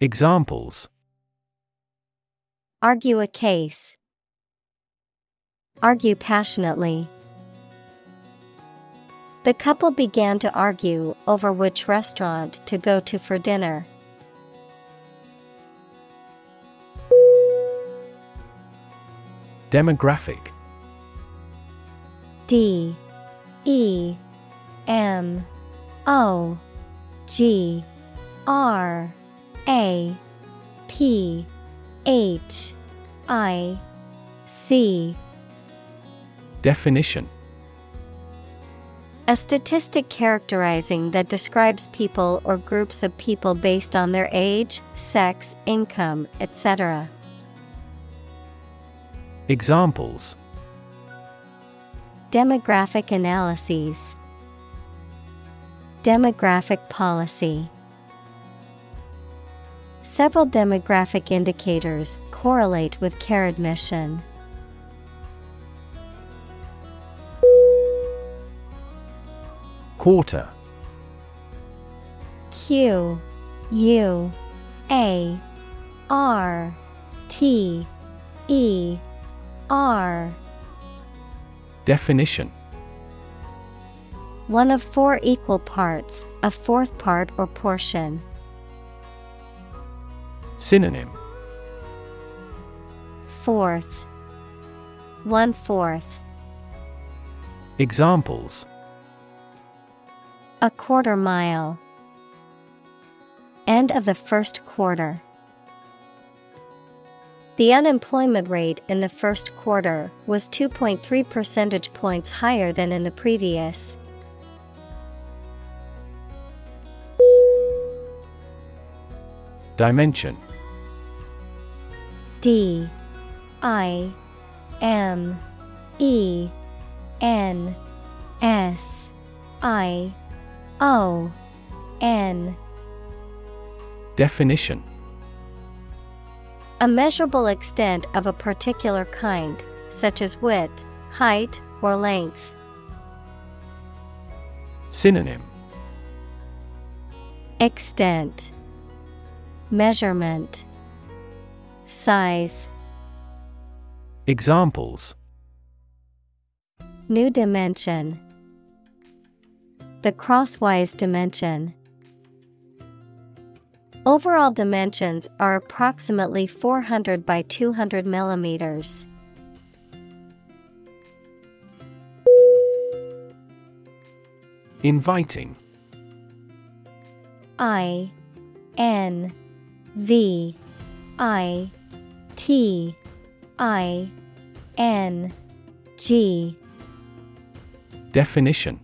Examples: argue a case, argue passionately. The couple began to argue over which restaurant to go to for dinner. Demographic. D E M O G R A P H I C. Definition: a statistic characterizing that describes people or groups of people based on their age, sex, income, et cetera. Examples: demographic analyses, demographic policy. Several demographic indicators correlate with care admission. Quarter. Q U A R T E R. Definition: one of four equal parts, a fourth part or portion. Synonym: fourth, one fourth. Examples: a quarter mile, end of the first quarter. The unemployment rate in the first quarter was two point three percentage points higher than in the previous. Dimension. D I M E N S I O N. Definition: a measurable extent of a particular kind, such as width, height, or length. Synonym: extent, measurement, size. Examples: new dimension, the crosswise dimension. Overall dimensions are approximately four hundred by two hundred millimeters. Inviting. I N V I T I N G. Definition: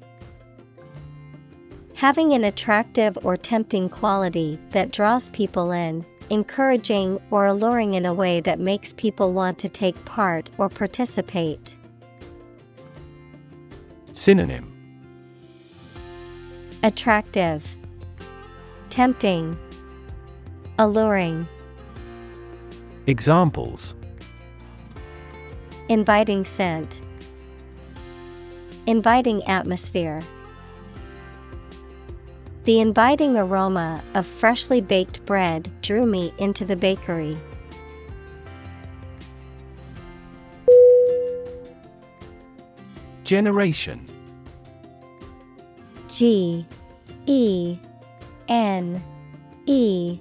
having an attractive or tempting quality that draws people in, encouraging or alluring in a way that makes people want to take part or participate. Synonym: attractive, tempting, alluring. Examples: inviting scent, inviting atmosphere. The inviting aroma of freshly baked bread drew me into the bakery. Generation. G E N E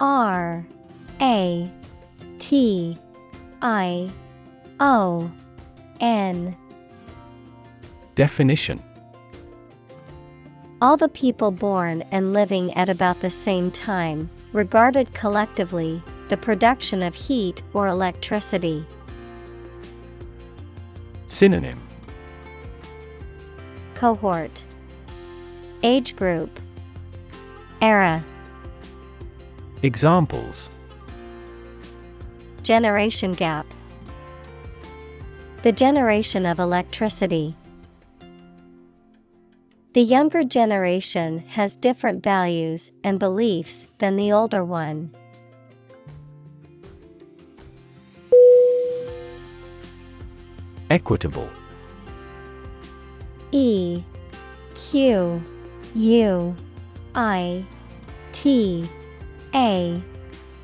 R A T I O N. Definition: all the people born and living at about the same time, regarded collectively, the production of heat or electricity. Synonym: cohort, age group, era. Examples: generation gap, the generation of electricity. The younger generation has different values and beliefs than the older one. Equitable. E Q U I T A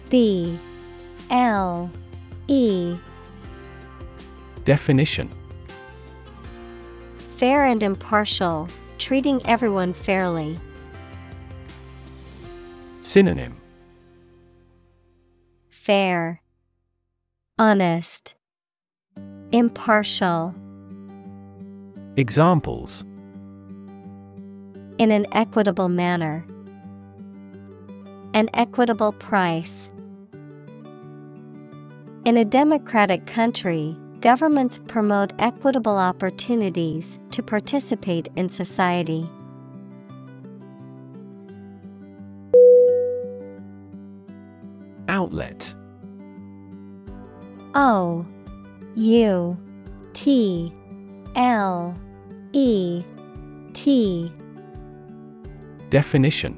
B L E Definition: fair and impartial, treating everyone fairly. Synonym: fair, honest, impartial. Examples: in an equitable manner, an equitable price. In a democratic country, governments promote equitable opportunities to participate in society. Outlet. O U T L E T Definition: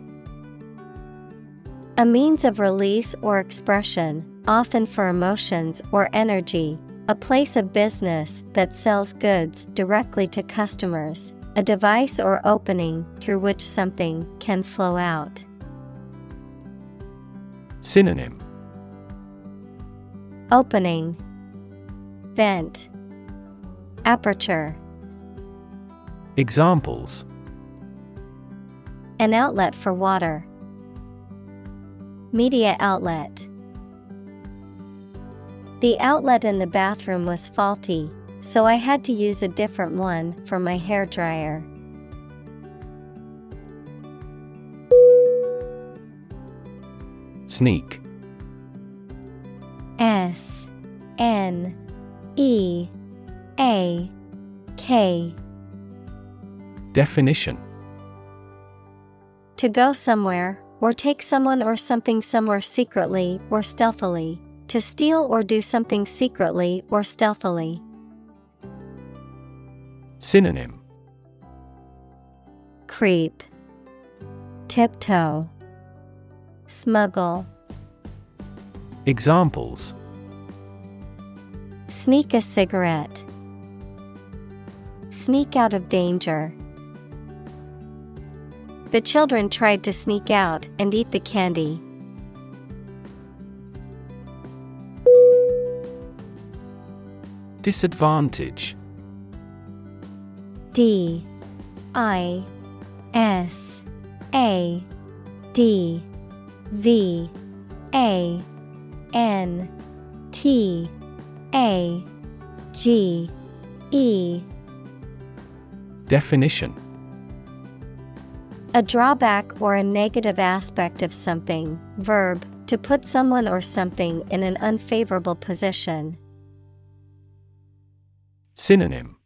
a means of release or expression, often for emotions or energy, a place of business that sells goods directly to customers, a device or opening through which something can flow out. Synonym: opening, vent, aperture. Examples: an outlet for water, media outlet. The outlet in the bathroom was faulty, so I had to use a different one for my hairdryer. Sneak. S N E A K Definition: to go somewhere, or take someone or something somewhere secretly or stealthily. To steal or do something secretly or stealthily. Synonym: creep, tiptoe, smuggle. Examples: sneak a cigarette, sneak out of danger. The children tried to sneak out and eat the candy. Disadvantage. D I S A D V A N T A G E Definition: a drawback or a negative aspect of something. Verb: to put someone or something in an unfavorable position. Synonym: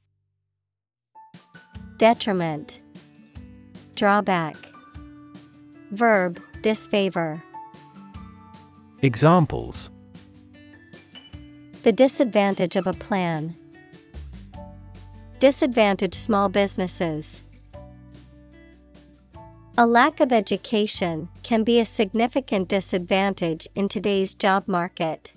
detriment, drawback. Verb: disfavor. Examples: the disadvantage of a plan. Disadvantage small businesses. A lack of education can be a significant disadvantage in today's job market.